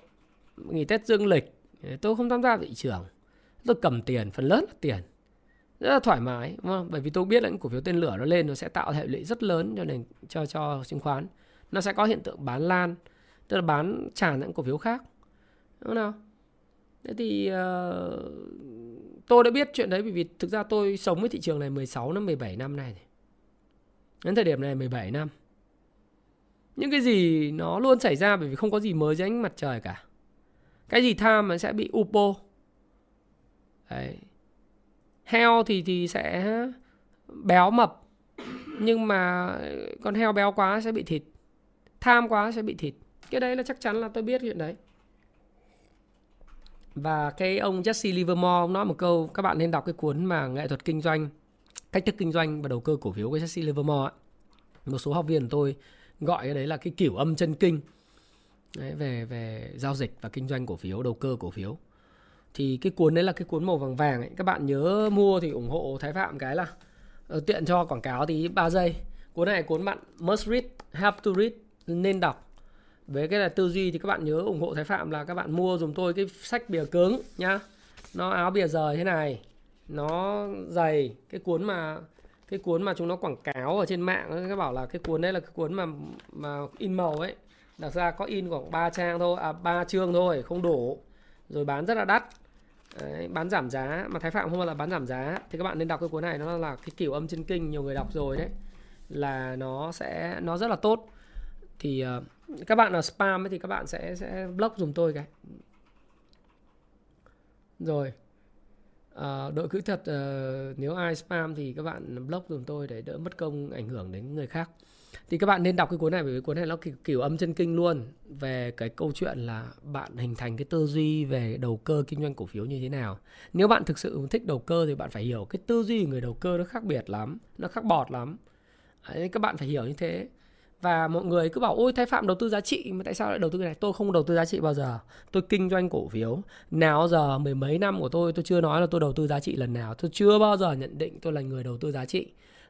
nghỉ Tết dương lịch, tôi không tham gia thị trường. Tôi cầm tiền, phần lớn là tiền, rất là thoải mái, đúng không? Bởi vì tôi biết là những cổ phiếu tên lửa nó lên nó sẽ tạo hệ lụy rất lớn cho nền cho cho chứng khoán. nó sẽ có hiện tượng bán lan, tức là bán trả những cổ phiếu khác, đúng không nào? Thế thì uh, tôi đã biết chuyện đấy, bởi vì thực ra tôi sống với thị trường này mười sáu năm, mười bảy năm này. Đến thời điểm này mười bảy năm. Những cái gì nó luôn xảy ra, bởi vì không có gì mới dưới ánh mặt trời cả. Cái gì tham nó sẽ bị u pê ô. Đấy. Heo thì, thì sẽ béo mập, nhưng mà con heo béo quá sẽ bị thịt, tham quá sẽ bị thịt. Cái đấy là chắc chắn là tôi biết chuyện đấy. Và cái ông Jesse Livermore, ông nói một câu, các bạn nên đọc cái cuốn mà Nghệ thuật kinh doanh, cách thức kinh doanh và đầu cơ cổ phiếu của Jesse Livermore. Một số học viên của tôi gọi cái đấy là cái kiểu âm chân kinh đấy, về, về giao dịch và kinh doanh cổ phiếu, đầu cơ cổ phiếu. Thì cái cuốn đấy là cái cuốn màu vàng vàng ấy. Các bạn nhớ mua thì ủng hộ Thái Phạm cái là tiện cho quảng cáo tí ba giây. Cuốn này cuốn bạn must read, have to read, nên đọc. Với cái là tư duy thì các bạn nhớ ủng hộ Thái Phạm là các bạn mua dùm tôi cái sách bìa cứng nhá. Nó áo bìa rời thế này, nó dày. Cái cuốn mà cái cuốn mà chúng nó quảng cáo ở trên mạng, các bảo là cái cuốn đấy là cái cuốn mà mà in màu ấy. Đặt ra có in khoảng ba trang thôi, à ba chương thôi, không đủ. Rồi bán rất là đắt. Đấy, bán giảm giá mà Thái Phạm không bao giờ bán giảm giá. Thì các bạn nên đọc cái cuốn này, nó là cái kiểu âm chân kinh, nhiều người đọc rồi đấy. Là nó sẽ nó rất là tốt. Thì uh, các bạn là spam ấy, thì các bạn sẽ sẽ block dùm tôi cái. Rồi. Uh, đội cứ thật uh, nếu ai spam thì các bạn block dùm tôi để đỡ mất công ảnh hưởng đến người khác. Thì các bạn nên đọc cái cuốn này, bởi vì cuốn này nó kiểu, kiểu âm chân kinh luôn. Về cái câu chuyện là bạn hình thành cái tư duy về đầu cơ kinh doanh cổ phiếu như thế nào. Nếu bạn thực sự thích đầu cơ thì bạn phải hiểu cái tư duy của người đầu cơ nó khác biệt lắm, nó khác bọt lắm. Đấy, các bạn phải hiểu như thế. Và mọi người cứ bảo ôi Thái Phạm đầu tư giá trị, mà tại sao lại đầu tư cái này? Tôi không đầu tư giá trị bao giờ. Tôi kinh doanh cổ phiếu. Nào giờ mười mấy năm của tôi, tôi chưa nói là tôi đầu tư giá trị lần nào. Tôi chưa bao giờ nhận định tôi là người đầu tư giá trị.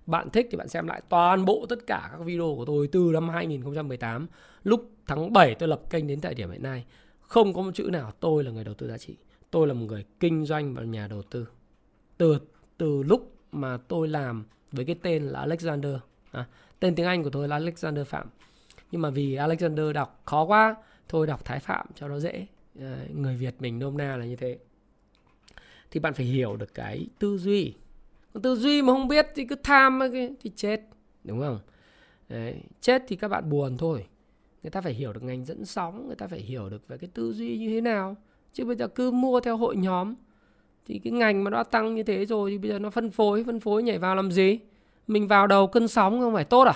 Bạn thích thì bạn xem lại toàn bộ tất cả các video của tôi từ năm hai nghìn không trăm mười tám, lúc tháng bảy tôi lập kênh đến thời điểm hiện nay. Không có một chữ nào tôi là người đầu tư giá trị. Tôi là một người kinh doanh và nhà đầu tư. Từ từ lúc mà tôi làm với cái tên là Alexander. À, tên tiếng Anh của tôi là Alexander Phạm. Nhưng mà vì Alexander đọc khó quá, thôi đọc Thái Phạm cho nó dễ. À, người Việt mình nôm na là như thế. Thì bạn phải hiểu được cái tư duy. Tư duy mà không biết thì cứ tham thì chết, đúng không? Đấy, chết thì các bạn buồn thôi. Người ta phải hiểu được ngành dẫn sóng, người ta phải hiểu được về cái tư duy như thế nào. Chứ bây giờ cứ mua theo hội nhóm thì cái ngành mà nó đã tăng như thế rồi thì bây giờ nó phân phối, phân phối nhảy vào làm gì? Mình vào đầu cơn sóng không phải tốt à?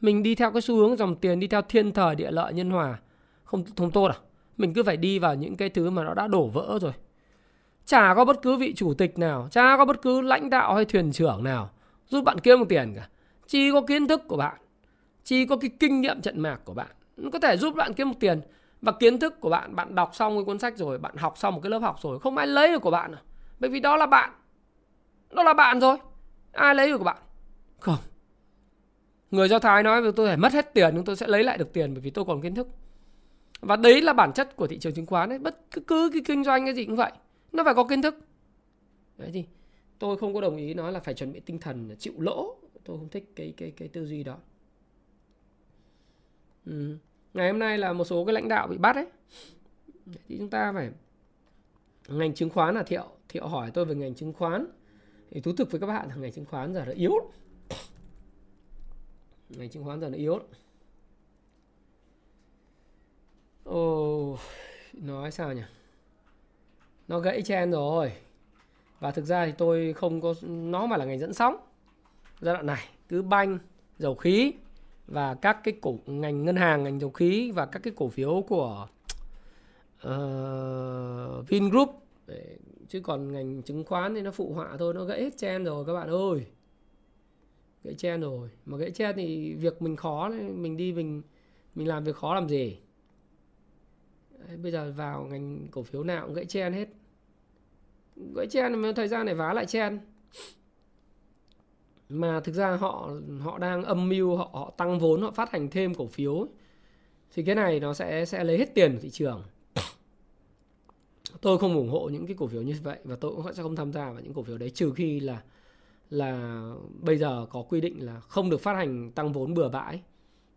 Mình đi theo cái xu hướng dòng tiền, đi theo thiên thời địa lợi nhân hòa không, không tốt à? Mình cứ phải đi vào những cái thứ mà nó đã đổ vỡ rồi. Chả có bất cứ vị chủ tịch nào, chả có bất cứ lãnh đạo hay thuyền trưởng nào giúp bạn kiếm được tiền cả. Chỉ có kiến thức của bạn, chỉ có cái kinh nghiệm trận mạc của bạn nó có thể giúp bạn kiếm được tiền. Và kiến thức của bạn, bạn đọc xong cái cuốn sách rồi, bạn học xong một cái lớp học rồi, không ai lấy được của bạn à. Bởi vì đó là bạn, đó là bạn rồi. Ai lấy được của bạn? Không. Người Do Thái nói với tôi phải mất hết tiền nhưng tôi sẽ lấy lại được tiền, bởi vì tôi còn kiến thức. Và đấy là bản chất của thị trường chứng khoán ấy. Bất cứ, cứ cái kinh doanh cái gì cũng vậy, nó phải có kiến thức. Đấy thì tôi không có đồng ý nói là phải chuẩn bị tinh thần chịu lỗ. Tôi không thích cái cái cái tư duy đó. Ừ. Ngày hôm nay là một số cái lãnh đạo bị bắt ấy. Thì chúng ta phải ngành chứng khoán là Thiệu. Thiệu hỏi tôi về ngành chứng khoán. Thì thú thực với các bạn là ngành chứng khoán giờ nó yếu. Ngành chứng khoán giờ nó yếu. Ồ, oh, nói sao nhỉ? Nó gãy trend rồi. Và thực ra thì tôi không có, nó mà là ngành dẫn sóng giai đoạn này, cứ banh dầu khí và các cái cổ ngành ngân hàng, ngành dầu khí và các cái cổ phiếu của uh, Vingroup. Chứ còn ngành chứng khoán thì nó phụ họa thôi. Nó gãy hết trend rồi các bạn ơi. Gãy trend rồi. Mà gãy trend thì việc mình khó, mình đi mình mình làm việc khó làm gì. Đấy, bây giờ vào ngành cổ phiếu nào cũng gãy trend hết. Gãy trend thì thời gian này vá lại trend. Mà thực ra họ họ đang âm mưu, họ, họ tăng vốn, họ phát hành thêm cổ phiếu ấy. Thì cái này nó sẽ sẽ lấy hết tiền của thị trường. Tôi không ủng hộ những cái cổ phiếu như vậy và tôi cũng sẽ không tham gia vào những cổ phiếu đấy, trừ khi là là bây giờ có quy định là không được phát hành tăng vốn bừa bãi.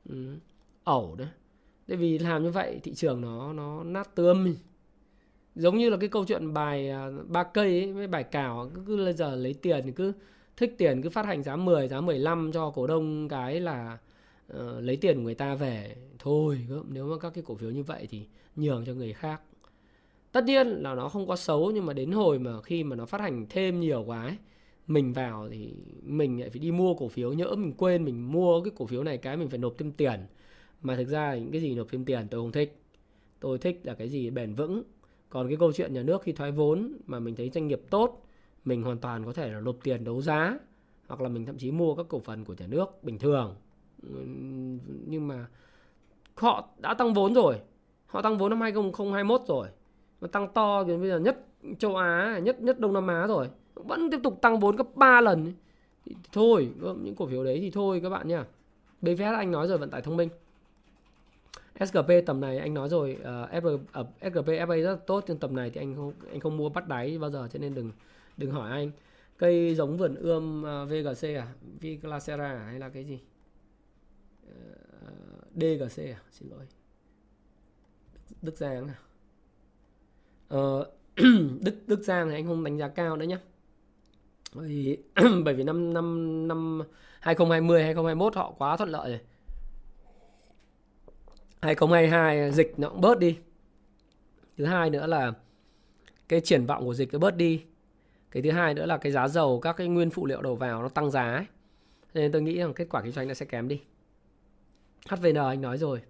Ừ. ẩu đấy. Tại vì làm như vậy thị trường nó nó nát tươm mình. Giống như là cái câu chuyện bài ba cây ấy, với bài cào cứ, cứ giờ lấy tiền, cứ thích tiền cứ phát hành giá mười, giá mười lăm cho cổ đông cái là uh, lấy tiền của người ta về. Thôi, nếu mà các cái cổ phiếu như vậy thì nhường cho người khác. Tất nhiên là nó không có xấu, nhưng mà đến hồi mà khi mà nó phát hành thêm nhiều quá ấy, mình vào thì mình lại phải đi mua cổ phiếu, nhỡ mình quên mình mua cái cổ phiếu này cái mình phải nộp thêm tiền. Mà thực ra những cái gì nộp thêm tiền tôi không thích. Tôi thích là cái gì bền vững. Còn cái câu chuyện nhà nước khi thoái vốn mà mình thấy doanh nghiệp tốt, mình hoàn toàn có thể là nộp tiền đấu giá, hoặc là mình thậm chí mua các cổ phần của nhà nước bình thường. Nhưng mà họ đã tăng vốn rồi, họ tăng vốn năm hai nghìn không trăm hai mươi mốt rồi, nó tăng to đến bây giờ nhất châu Á, nhất nhất Đông Nam Á rồi, vẫn tiếp tục tăng vốn gấp ba lần. Thì thôi, những cổ phiếu đấy thì thôi các bạn nha. bê vê ét anh nói rồi, vận tải thông minh. ét giê pê tầm này anh nói rồi, uh, ét giê pê ép a rất là tốt, nhưng tầm này thì anh không anh không mua bắt đáy bao giờ, cho nên đừng đừng hỏi anh. Cây giống vườn ươm uh, vê giê xê à, Viclacera à? Hay là cái gì? Uh, đê giê xê à, xin lỗi. Đức Giang à. Uh, Đức Đức Giang thì anh không đánh giá cao nữa nhá. Bởi, bởi vì năm năm năm hai nghìn không trăm hai mươi, hai nghìn không trăm hai mươi mốt họ quá thuận lợi rồi. hai nghìn không trăm hai mươi hai dịch nó cũng bớt đi. Thứ hai nữa là cái triển vọng của dịch nó bớt đi. Cái thứ hai nữa là cái giá dầu, các cái nguyên phụ liệu đầu vào nó tăng giá ấy. Nên tôi nghĩ rằng kết quả kinh doanh nó sẽ kém đi. hát vê en anh nói rồi.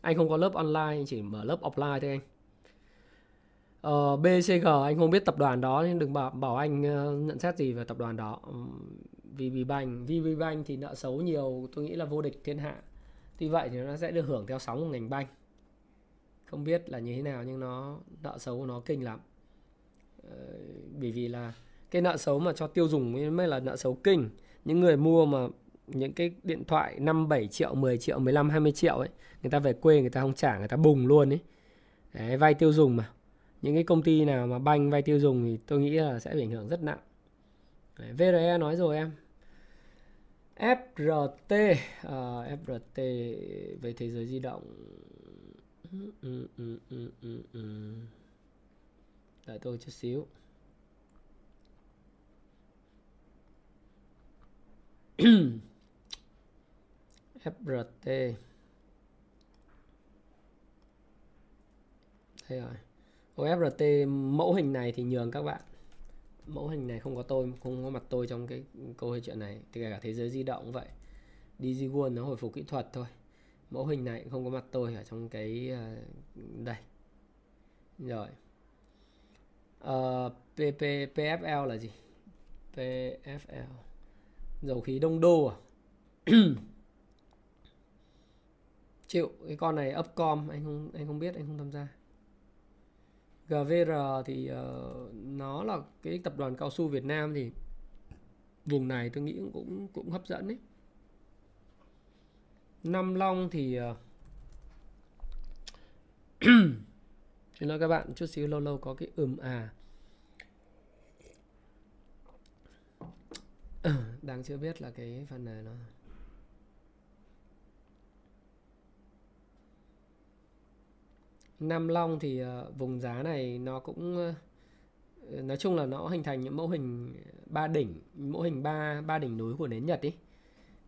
Anh không có lớp online, anh chỉ mở lớp offline thôi anh. Ờ, bê xê giê anh không biết tập đoàn đó, nên đừng bảo, bảo anh nhận xét gì về tập đoàn đó. vê bê Bank, vê bê Bank thì nợ xấu nhiều, tôi nghĩ là vô địch thiên hạ. Tuy vậy thì nó sẽ được hưởng theo sóng của ngành banh. Không biết là như thế nào, nhưng nó nợ xấu của nó kinh lắm. Ờ, bởi vì là cái nợ xấu mà cho tiêu dùng mới là nợ xấu kinh. Những người mua mà những cái điện thoại năm, bảy triệu, mười triệu, mười lăm, hai mươi triệu ấy, người ta về quê người ta không trả, người ta bùng luôn ấy. Đấy, vay tiêu dùng mà. Những cái công ty nào mà banh vay tiêu dùng thì tôi nghĩ là sẽ bị ảnh hưởng rất nặng. Đấy, vê rờ e nói rồi em. ép rờ tê à, ép rờ tê về thế giới di động. ừ, ừ, ừ, ừ, ừ. Đợi tôi chút xíu. ép rờ tê đây rồi. Ô, ép rờ tê mẫu hình này thì nhường các bạn. Mẫu hình này không có tôi, không có mặt tôi trong cái câu chuyện này. Thì cả thế giới di động cũng vậy. DigiWorld nó hồi phục kỹ thuật thôi. Mẫu hình này không có mặt tôi ở trong cái đây. Rồi. Uh, P P pê ép lờ là gì? pê ép lờ. Dầu khí Đông Đô à? Chịu, cái con này Upcom anh không anh không biết, anh không tham gia. giê vê rờ thì uh, nó là cái tập đoàn cao su Việt Nam, thì vùng này tôi nghĩ cũng cũng hấp dẫn đấy. Nam Long thì uh... xin lỗi các bạn, chút xíu lâu lâu có cái ừm à đang chưa biết là cái phần này nó Nam Long thì uh, vùng giá này nó cũng uh, nói chung là nó hình thành những mẫu hình ba đỉnh, mẫu hình ba ba đỉnh núi của nến Nhật ấy.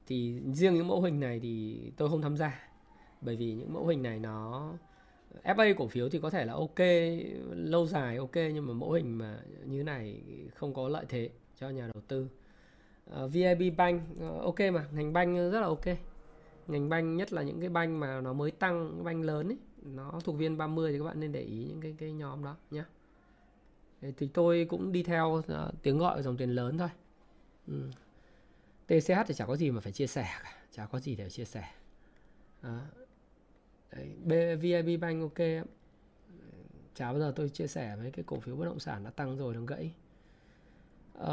Thì riêng những mẫu hình này thì tôi không tham gia, bởi vì những mẫu hình này nó ép a cổ phiếu thì có thể là ok lâu dài, ok, nhưng mà mẫu hình mà như này không có lợi thế cho nhà đầu tư. Uh, vê i bê Bank uh, ok mà, ngành banh rất là ok. Ngành banh, nhất là những cái banh mà nó mới tăng, banh lớn ấy, nó thuộc vê en ba mươi thì các bạn nên để ý những cái cái nhóm đó nhé. Thì tôi cũng đi theo uh, tiếng gọi dòng tiền lớn thôi. ừ. tê xê hát thì chả có gì mà phải chia sẻ cả, chả có gì để chia sẻ. à. Đấy, vê i bê Bank ok, chả bao giờ tôi chia sẻ mấy cái cổ phiếu bất động sản đã tăng rồi đừng gãy. Uh,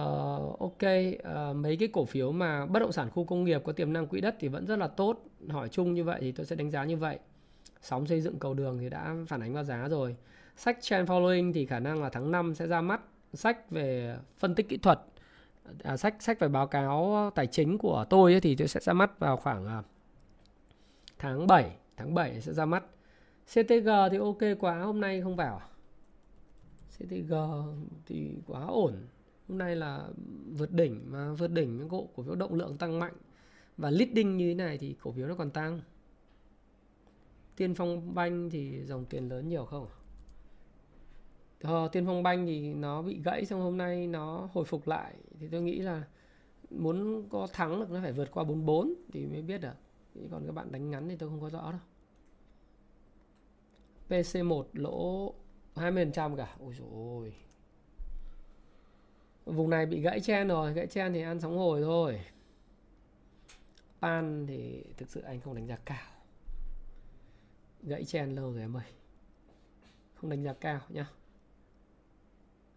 ok, uh, mấy cái cổ phiếu mà bất động sản khu công nghiệp có tiềm năng quỹ đất thì vẫn rất là tốt. Hỏi chung như vậy thì tôi sẽ đánh giá như vậy. Sóng xây dựng cầu đường thì đã phản ánh vào giá rồi. Sách Trend Following thì khả năng là tháng năm sẽ ra mắt. Sách về phân tích kỹ thuật, à, sách sách về báo cáo tài chính của tôi ấy thì tôi sẽ ra mắt vào khoảng uh, tháng bảy. tháng bảy sẽ ra mắt. xê tê giê thì ok quá, hôm nay không vào. xê tê giê thì quá ổn. Hôm nay là vượt đỉnh, mà vượt đỉnh những cổ cổ phiếu động lượng tăng mạnh và leading như thế này thì cổ phiếu nó còn tăng. Tiên Phong Banh thì dòng tiền lớn nhiều không? Ờ, Tiên Phong Banh thì nó bị gãy xong hôm nay nó hồi phục lại, thì tôi nghĩ là muốn có thắng được nó phải vượt qua bốn mươi bốn thì mới biết được. Còn các bạn đánh ngắn thì tôi không có rõ đâu. pê xê một lỗ hai mươi phần trăm cả. Ôi dồi ôi. Vùng này bị gãy chen rồi, gãy chen thì ăn sóng hồi thôi. Pan thì thực sự anh không đánh giá cao. Gãy chen lâu rồi em ơi. Không đánh giá cao nhá.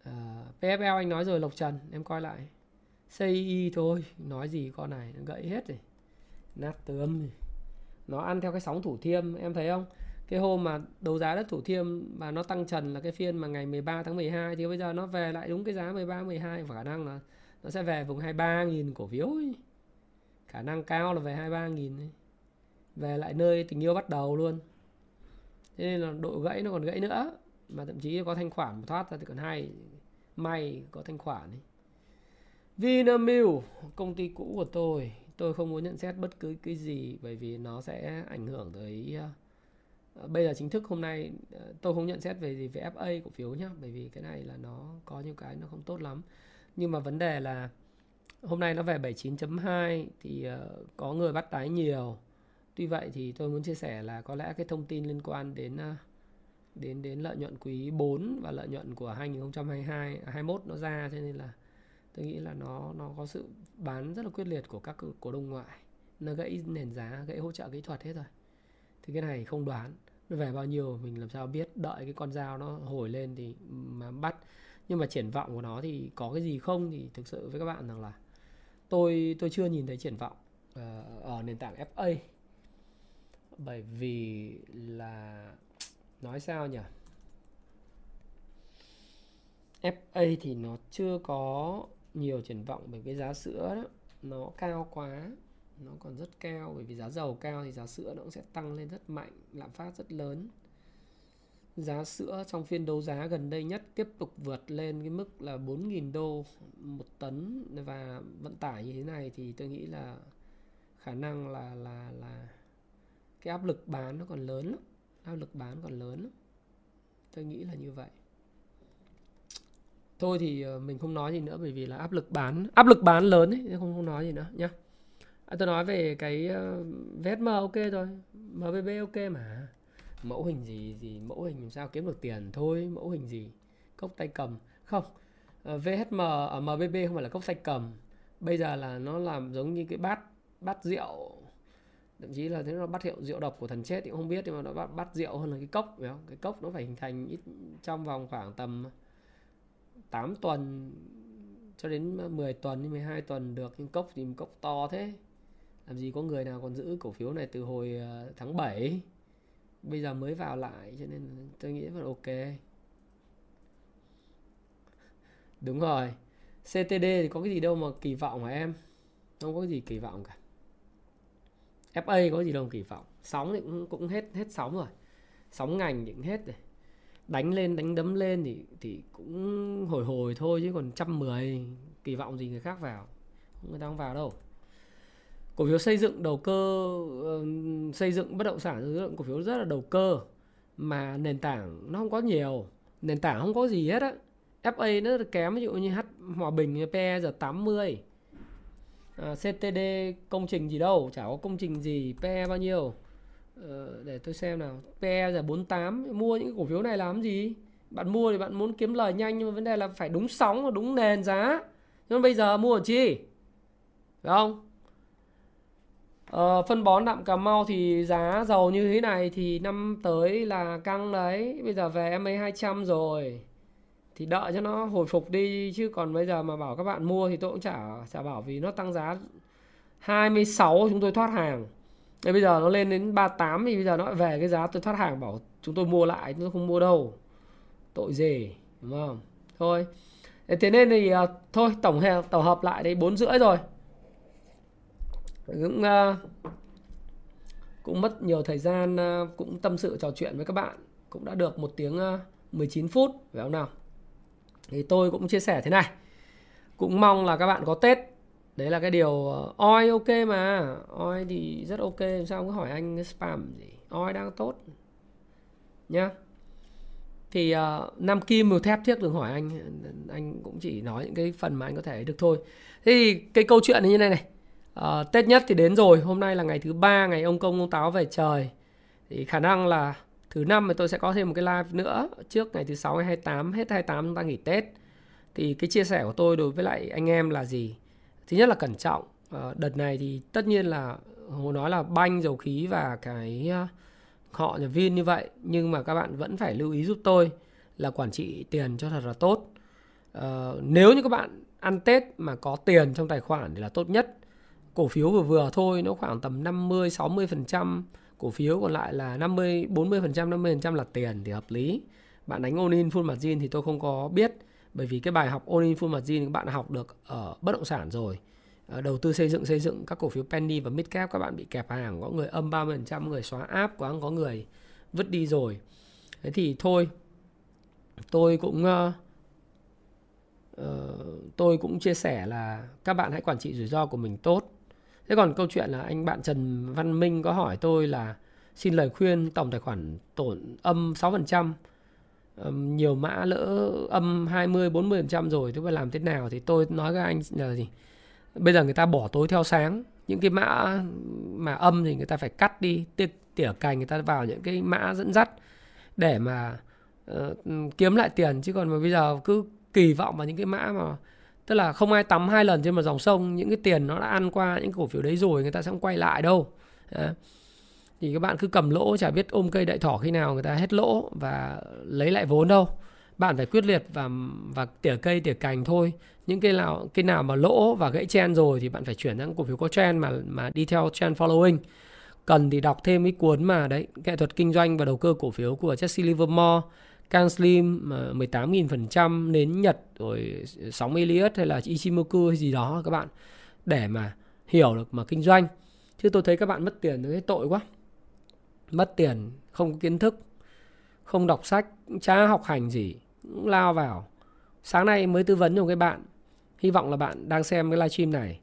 À, pê ép lờ anh nói rồi, Lộc Trần em coi lại. xê i i thôi, nói gì con này nó gãy hết rồi. Nát tươm rồi. Nó ăn theo cái sóng Thủ Thiêm, em thấy không? Cái hôm mà đấu giá đất Thủ Thiêm và nó tăng trần là cái phiên mà ngày mười ba tháng mười hai, thì bây giờ nó về lại đúng cái giá mười ba mười hai, và khả năng là nó sẽ về vùng hai mươi ba nghìn cổ phiếu ấy. Khả năng cao là về hai mươi ba nghìn, về lại nơi tình yêu bắt đầu luôn. Thế nên là độ gãy nó còn gãy nữa, mà thậm chí có thanh khoản thoát ra thì còn hay, may có thanh khoản ấy. Vinamilk, công ty cũ của tôi, tôi không muốn nhận xét bất cứ cái gì bởi vì nó sẽ ảnh hưởng tới. Bây giờ chính thức hôm nay tôi không nhận xét về gì về ép a cổ phiếu nhá, bởi vì cái này là nó có nhiều cái nó không tốt lắm. Nhưng mà vấn đề là hôm nay nó về bảy mươi chín chấm hai thì có người bắt đáy nhiều. Tuy vậy thì tôi muốn chia sẻ là có lẽ cái thông tin liên quan đến đến đến lợi nhuận quý bốn và lợi nhuận của hai nghìn không trăm hai mươi hai hai nghìn không trăm hai mươi mốt nó ra, cho nên là tôi nghĩ là nó nó có sự bán rất là quyết liệt của các cổ đông ngoại. Nó gãy nền giá, gãy hỗ trợ kỹ thuật hết rồi. Thì cái này không đoán, nó về bao nhiêu mình làm sao biết, đợi cái con dao nó hồi lên thì mà bắt. Nhưng mà triển vọng của nó thì có cái gì không thì thực sự với các bạn rằng là tôi tôi chưa nhìn thấy triển vọng uh, ở nền tảng ép a. Bởi vì là nói sao nhỉ? ép a thì nó chưa có nhiều triển vọng bởi cái giá sữa đó, nó cao quá. Nó còn rất cao, bởi vì giá dầu cao thì giá sữa nó cũng sẽ tăng lên rất mạnh, lạm phát rất lớn. Giá sữa trong phiên đấu giá gần đây nhất tiếp tục vượt lên cái mức là bốn nghìn đô một tấn, và vận tải như thế này thì tôi nghĩ là khả năng là là là cái áp lực bán nó còn lớn lắm, áp lực bán còn lớn lắm. Tôi nghĩ là như vậy. Thôi thì mình không nói gì nữa bởi vì là áp lực bán, áp lực bán lớn ấy, không không nói gì nữa nhá. À, tôi nói về cái uh, vê ét em ok rồi, em bê bê ok mà. Mẫu hình gì gì mẫu hình làm sao kiếm được tiền thôi, mẫu hình gì cốc tay cầm không. uh, vê ét em ở uh, em bê bê không phải là cốc tay cầm, bây giờ là nó làm giống như cái bát bát rượu, thậm chí là thế nó bắt hiệu rượu độc của thần chết thì cũng không biết, nhưng mà nó bắt bát rượu hơn là cái cốc, phải không? Cái cốc nó phải hình thành ít trong vòng khoảng tầm tám tuần cho đến mười tuần đến mười hai tuần được, nhưng cốc thì cốc to thế. Làm gì có người nào còn giữ cổ phiếu này từ hồi tháng bảy. Bây giờ mới vào lại, cho nên tôi nghĩ là ok. Đúng rồi. xê tê đê thì có cái gì đâu mà kỳ vọng hả em? Không có cái gì kỳ vọng cả. ép a có gì đâu mà kỳ vọng. Sóng thì cũng, cũng hết hết sóng rồi. Sóng ngành thì cũng hết rồi. Đánh lên, đánh đấm lên thì, thì cũng hồi hồi thôi, chứ còn một trăm mười kỳ vọng gì người khác vào. Người ta không vào đâu. Cổ phiếu xây dựng đầu cơ, xây dựng bất động sản, xây dựng cổ phiếu rất là đầu cơ, mà nền tảng nó không có nhiều, nền tảng không có gì hết á. ép a nó rất là kém, ví dụ như H Hòa Bình pê e giờ tám mươi, à, xê tê đê công trình gì đâu, chả có công trình gì, pê e bao nhiêu? Ờ, để tôi xem nào, pê e giờ bốn mươi tám. Mua những cổ phiếu này làm gì? Bạn mua thì bạn muốn kiếm lời nhanh, nhưng mà vấn đề là phải đúng sóng và đúng nền giá. Nhưng bây giờ mua làm chi, phải không? Ờ, phân bón Đạm Cà Mau thì giá dầu như thế này thì năm tới là căng đấy. Bây giờ về em ấy hai trăm rồi thì đợi cho nó hồi phục đi, chứ còn bây giờ mà bảo các bạn mua thì tôi cũng chả, chả bảo, vì nó tăng giá hai mươi sáu chúng tôi thoát hàng. Thế bây giờ nó lên đến ba mươi tám thì bây giờ nó lại về cái giá tôi thoát hàng, bảo chúng tôi mua lại, chúng tôi không mua đâu. Tội gì, đúng không? Thôi. Thế nên thì uh, thôi tổng hợp, tổng hợp lại đấy bốn rưỡi rồi. Cũng uh, cũng mất nhiều thời gian, cũng tâm sự trò chuyện với các bạn, cũng đã được một tiếng mười chín phút, phải không nào? Thì tôi cũng chia sẻ thế này, cũng mong là các bạn có Tết. Đấy là cái điều. Oi ok mà, oi thì rất ok, sao không hỏi anh spam gì, oi đang tốt nhá. Thì uh, Nam Kim màu thép thiết đừng hỏi anh, anh cũng chỉ nói những cái phần mà anh có thể được thôi. Thế thì cái câu chuyện như này này, uh, Tết nhất thì đến rồi, hôm nay là ngày thứ ba, ngày ông công ông táo về trời. Thì khả năng là thứ năm thì tôi sẽ có thêm một cái live nữa trước ngày thứ sáu, ngày hai mươi tám, hết hai mươi tám chúng ta nghỉ Tết. Thì cái chia sẻ của tôi đối với lại anh em là gì? Thứ nhất là cẩn trọng. uh, Đợt này thì tất nhiên là hồi nói là banh, dầu khí và cái uh, họ nhà Vin như vậy, nhưng mà các bạn vẫn phải lưu ý giúp tôi là quản trị tiền cho thật là tốt. ờ, Nếu như các bạn ăn Tết mà có tiền trong tài khoản thì là tốt nhất. Cổ phiếu vừa vừa thôi, nó khoảng tầm năm mươi đến sáu mươi phần trăm cổ phiếu, còn lại là năm mươi đến bốn mươi phần trăm, năm mươi phần trăm là tiền thì hợp lý. Bạn đánh all in full margin thì tôi không có biết, bởi vì cái bài học all in full margin các bạn học được ở bất động sản rồi, đầu tư xây dựng, xây dựng các cổ phiếu penny và mid cap các bạn bị kẹp hàng, có người âm ba mươi phần trăm, người xóa app quá, có người vứt đi rồi. Thế thì thôi, tôi cũng uh, tôi cũng chia sẻ là các bạn hãy quản trị rủi ro của mình tốt. Thế còn câu chuyện là anh bạn Trần Văn Minh có hỏi tôi là xin lời khuyên tổng tài khoản tổn âm sáu phần trăm, um, nhiều mã lỡ âm hai mươi đến bốn mươi phần trăm rồi, thế phải làm thế nào? Thì tôi nói với anh là gì? Bây giờ người ta bỏ tối theo sáng, những cái mã mà âm thì người ta phải cắt đi, tỉa, tỉa cành, người ta vào những cái mã dẫn dắt để mà uh, kiếm lại tiền. Chứ còn mà bây giờ cứ kỳ vọng vào những cái mã mà, tức là không ai tắm hai lần trên một dòng sông, những cái tiền nó đã ăn qua những cổ phiếu đấy rồi, người ta sẽ không quay lại đâu. Đã. Thì các bạn cứ cầm lỗ, chả biết ôm cây đại thỏ khi nào người ta hết lỗ và lấy lại vốn đâu. Bạn phải quyết liệt và và tỉa cây tỉa cành thôi. Những cái nào cái nào mà lỗ và gãy trend rồi thì bạn phải chuyển sang cổ phiếu có trend mà mà đi theo trend following. Cần thì đọc thêm cái cuốn mà đấy, nghệ thuật kinh doanh và đầu cơ cổ phiếu của Jesse Livermore, Canslim mười tám nghìn phần trăm, nến Nhật, rồi sóng Elliott hay là Ichimoku hay gì đó các bạn, để mà hiểu được mà kinh doanh. Chứ tôi thấy các bạn mất tiền thấy tội quá. Mất tiền, không có kiến thức, không đọc sách, chả học hành gì, cũng lao vào. Sáng nay mới tư vấn cho một cái bạn, hy vọng là bạn đang xem cái livestream này.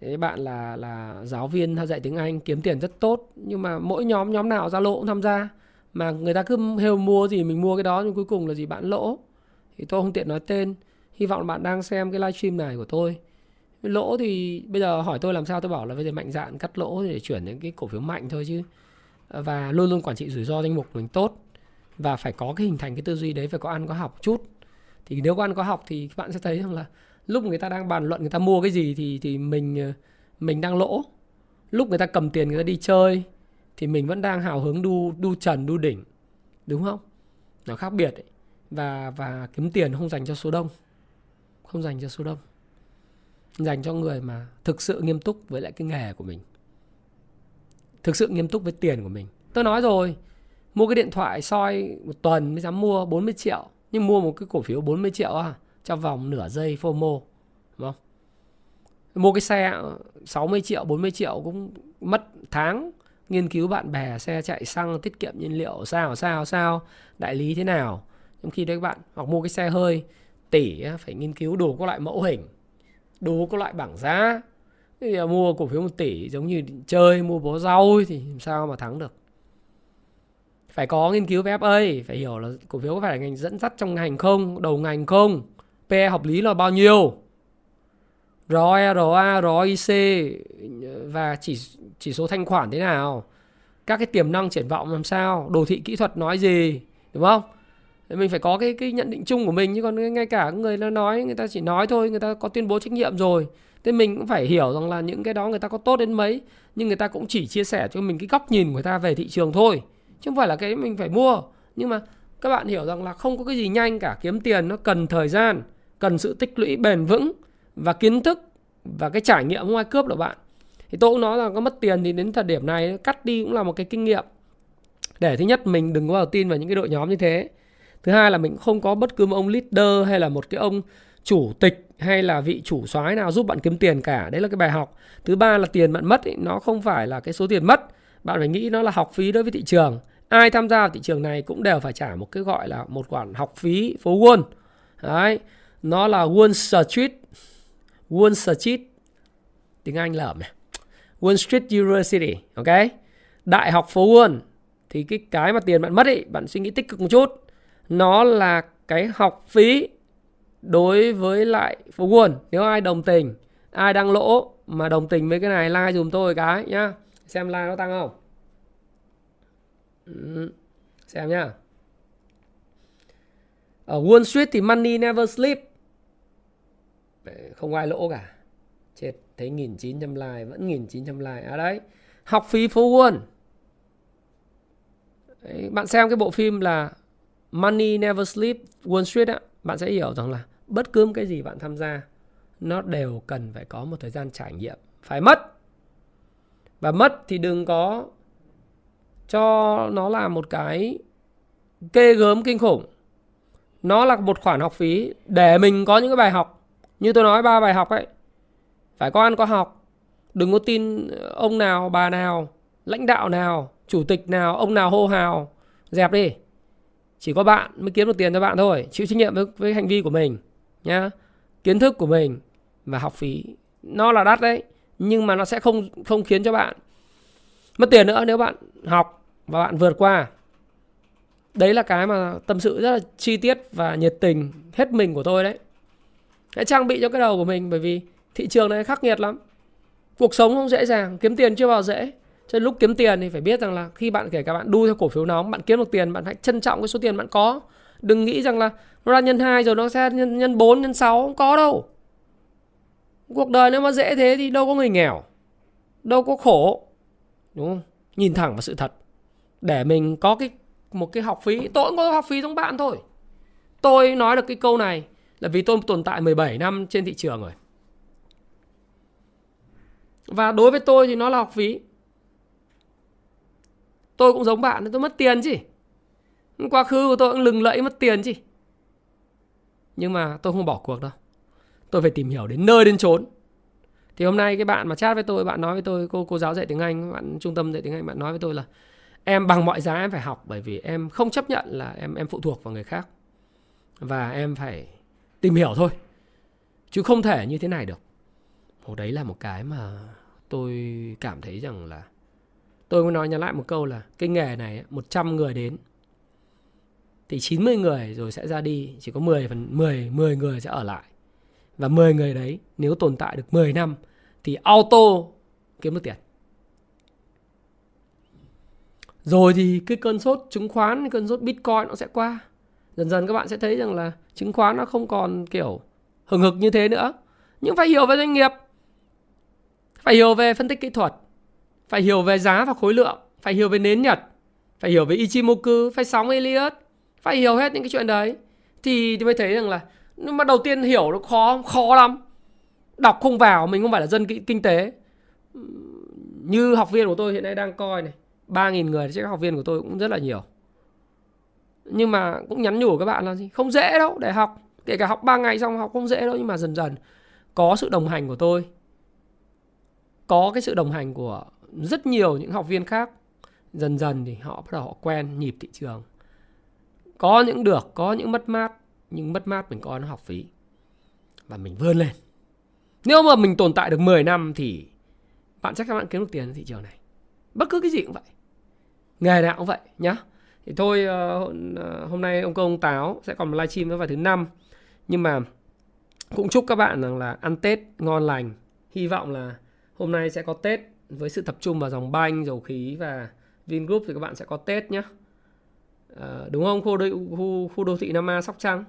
Đấy, bạn là là giáo viên dạy tiếng Anh, kiếm tiền rất tốt, nhưng mà mỗi nhóm nhóm nào ra lỗ cũng tham gia, mà người ta cứ hêu mua gì mình mua cái đó, nhưng cuối cùng là gì, bạn lỗ. Thì tôi không tiện nói tên, hy vọng là bạn đang xem cái livestream này của tôi. Lỗ thì bây giờ hỏi tôi làm sao, tôi bảo là bây giờ mạnh dạn cắt lỗ để chuyển đến cái cổ phiếu mạnh thôi chứ. Và luôn luôn quản trị rủi ro danh mục mình tốt, và phải có cái hình thành cái tư duy đấy, phải có ăn có học chút. Thì nếu có ăn có học thì các bạn sẽ thấy rằng là lúc người ta đang bàn luận người ta mua cái gì thì thì mình mình đang lỗ, lúc người ta cầm tiền người ta đi chơi thì mình vẫn đang hào hứng đu đu trần đu đỉnh, đúng không? Nó khác biệt ấy. và và kiếm tiền không dành cho số đông, không dành cho số đông, dành cho người mà thực sự nghiêm túc với lại cái nghề của mình, thực sự nghiêm túc với tiền của mình. Tôi nói rồi, mua cái điện thoại soi một tuần mới dám mua bốn mươi triệu, nhưng mua một cái cổ phiếu bốn mươi triệu à, trong vòng nửa giây FOMO, đúng không? Mua cái xe sáu mươi triệu, bốn mươi triệu cũng mất tháng nghiên cứu bạn bè, xe chạy xăng, tiết kiệm nhiên liệu, sao sao sao, đại lý thế nào. Trong khi đấy các bạn, hoặc mua cái xe hơi tỷ phải nghiên cứu đủ các loại mẫu hình, đủ các loại bảng giá. Thế mua cổ phiếu một tỷ giống như chơi mua bó rau thì sao mà thắng được. Phải có nghiên cứu về ép a, phải hiểu là cổ phiếu có phải là ngành dẫn dắt trong ngành không, đầu ngành không, pê e hợp lý là bao nhiêu, rờ o e, rờ a, rờ o i xê và chỉ, chỉ số thanh khoản thế nào, các cái tiềm năng triển vọng làm sao, đồ thị kỹ thuật nói gì, đúng không? Mình phải có cái, cái nhận định chung của mình, chứ còn ngay cả người nó nói, người ta chỉ nói thôi, người ta có tuyên bố trách nhiệm rồi. Thế mình cũng phải hiểu rằng là những cái đó người ta có tốt đến mấy, nhưng người ta cũng chỉ chia sẻ cho mình cái góc nhìn của người ta về thị trường thôi, chứ không phải là cái mình phải mua. Nhưng mà các bạn hiểu rằng là không có cái gì nhanh cả, kiếm tiền nó cần thời gian, cần sự tích lũy bền vững và kiến thức và cái trải nghiệm không ai cướp được bạn. Thì tôi cũng nói là có mất tiền thì đến thời điểm này cắt đi cũng là một cái kinh nghiệm, để thứ nhất mình đừng có vào tin vào những cái đội nhóm như thế. Thứ hai là mình không có bất cứ một ông leader hay là một cái ông chủ tịch hay là vị chủ soái nào giúp bạn kiếm tiền cả. Đấy là cái bài học. Thứ ba là tiền bạn mất ý, nó không phải là cái số tiền mất, Bạn phải nghĩ nó là học phí đối với thị trường. Ai tham gia vào thị trường này cũng đều phải trả một cái gọi là một khoản học phí phố Wall. Đấy, nó là Wall Street, Wall Street, tiếng Anh lởm này, Wall Street University, ok? Đại học phố Wall. Thì cái cái mà tiền bạn mất ấy, bạn suy nghĩ tích cực một chút, nó là cái học phí đối với lại phố Wall. Nếu ai đồng tình, ai đang lỗ mà đồng tình với cái này, like dùm tôi cái nhá, xem like nó tăng không. Ừ, xem nhá. Ở Wall Street thì money never sleep, không ai lỗ cả. Chết, thấy một nghìn chín trăm like, vẫn một nghìn chín trăm like. À đấy, học phí phố Wall. Đấy, bạn xem cái bộ phim là Money Never Sleep, Wall Street á, bạn sẽ hiểu rằng là bất cứ cái gì bạn tham gia, nó đều cần phải có một thời gian trải nghiệm, phải mất. Và mất thì đừng có cho nó là một cái kê gớm kinh khủng. Nó là một khoản học phí để mình có những cái bài học. Như tôi nói ba bài học ấy, phải có ăn có học. Đừng có tin ông nào, bà nào, lãnh đạo nào, chủ tịch nào, ông nào hô hào, dẹp đi. Chỉ có bạn mới kiếm được tiền cho bạn thôi. Chịu trách nhiệm với, với hành vi của mình nhá, kiến thức của mình. Và học phí nó là đắt đấy, nhưng mà nó sẽ không, không khiến cho bạn mất tiền nữa nếu bạn học và bạn vượt qua. Đấy là cái mà tâm sự rất là chi tiết và nhiệt tình hết mình của tôi đấy. Hãy trang bị cho cái đầu của mình, bởi vì thị trường này khắc nghiệt lắm. Cuộc sống không dễ dàng, kiếm tiền chưa bao dễ. Cho nên lúc kiếm tiền thì phải biết rằng là khi bạn, kể cả bạn đu theo cổ phiếu nóng, bạn kiếm được tiền, bạn hãy trân trọng cái số tiền bạn có. Đừng nghĩ rằng là nó ra nhân hai rồi nó sẽ nhân, nhân bốn, nhân sáu, không có đâu. Cuộc đời nếu mà dễ thế thì đâu có người nghèo, đâu có khổ, đúng không? Nhìn thẳng vào sự thật. Để mình có cái, một cái học phí. Tôi cũng có học phí giống bạn thôi. Tôi nói được cái câu này là vì tôi tồn tại mười bảy năm trên thị trường rồi. Và đối với tôi thì nó là học phí. Tôi cũng giống bạn, tôi mất tiền chứ. Quá khứ của tôi cũng lừng lẫy mất tiền chứ. Nhưng mà tôi không bỏ cuộc đâu. Tôi phải tìm hiểu đến nơi đến chốn. Thì hôm nay cái bạn mà chat với tôi, bạn nói với tôi, cô cô giáo dạy tiếng Anh, bạn trung tâm dạy tiếng Anh, bạn nói với tôi là em bằng mọi giá em phải học, bởi vì em không chấp nhận là em em phụ thuộc vào người khác. Và em phải tìm hiểu thôi, chứ không thể như thế này được. Ồ, đấy là một cái mà tôi cảm thấy rằng là, tôi muốn nói nhắn lại một câu là cái nghề này một trăm người đến thì chín mươi người rồi sẽ ra đi, chỉ có mười, phần, mười, mười người sẽ ở lại. Và mười người đấy nếu tồn tại được mười năm thì auto kiếm được tiền. Rồi thì cái cơn sốt chứng khoán, cái cơn sốt Bitcoin nó sẽ qua. Dần dần các bạn sẽ thấy rằng là chứng khoán nó không còn kiểu hừng hực như thế nữa. Nhưng phải hiểu về doanh nghiệp, phải hiểu về phân tích kỹ thuật, phải hiểu về giá và khối lượng, phải hiểu về nến Nhật, phải hiểu về Ichimoku, phải sóng Elliott, phải hiểu hết những cái chuyện đấy. Thì mới thấy rằng là, nhưng mà đầu tiên hiểu nó khó, khó lắm. Đọc không vào, mình không phải là dân kinh tế. Như học viên của tôi hiện nay đang coi này, ba nghìn người, chắc học viên của tôi cũng rất là nhiều. Nhưng mà cũng nhắn nhủ các bạn là gì? Không dễ đâu để học. Kể cả học ba ngày xong học không dễ đâu. Nhưng mà dần dần có sự đồng hành của tôi, có cái sự đồng hành của rất nhiều những học viên khác, dần dần thì họ bắt đầu họ quen nhịp thị trường. Có những được, có những mất mát, nhưng mất mát mình coi nó học phí và mình vươn lên. Nếu mà mình tồn tại được mười năm thì bạn chắc các bạn kiếm được tiền ở thị trường này. Bất cứ cái gì cũng vậy, nghề nào cũng vậy nhá. Thì thôi, hôm nay ông Công Táo sẽ còn live stream nó vào thứ năm, nhưng mà cũng chúc các bạn rằng là ăn Tết ngon lành. Hy vọng là hôm nay sẽ có Tết với sự tập trung vào dòng banh, dầu khí và Vingroup thì các bạn sẽ có Tết nhé. À, đúng không? Khu đô, khu, khu đô thị Nam A Sóc Trăng.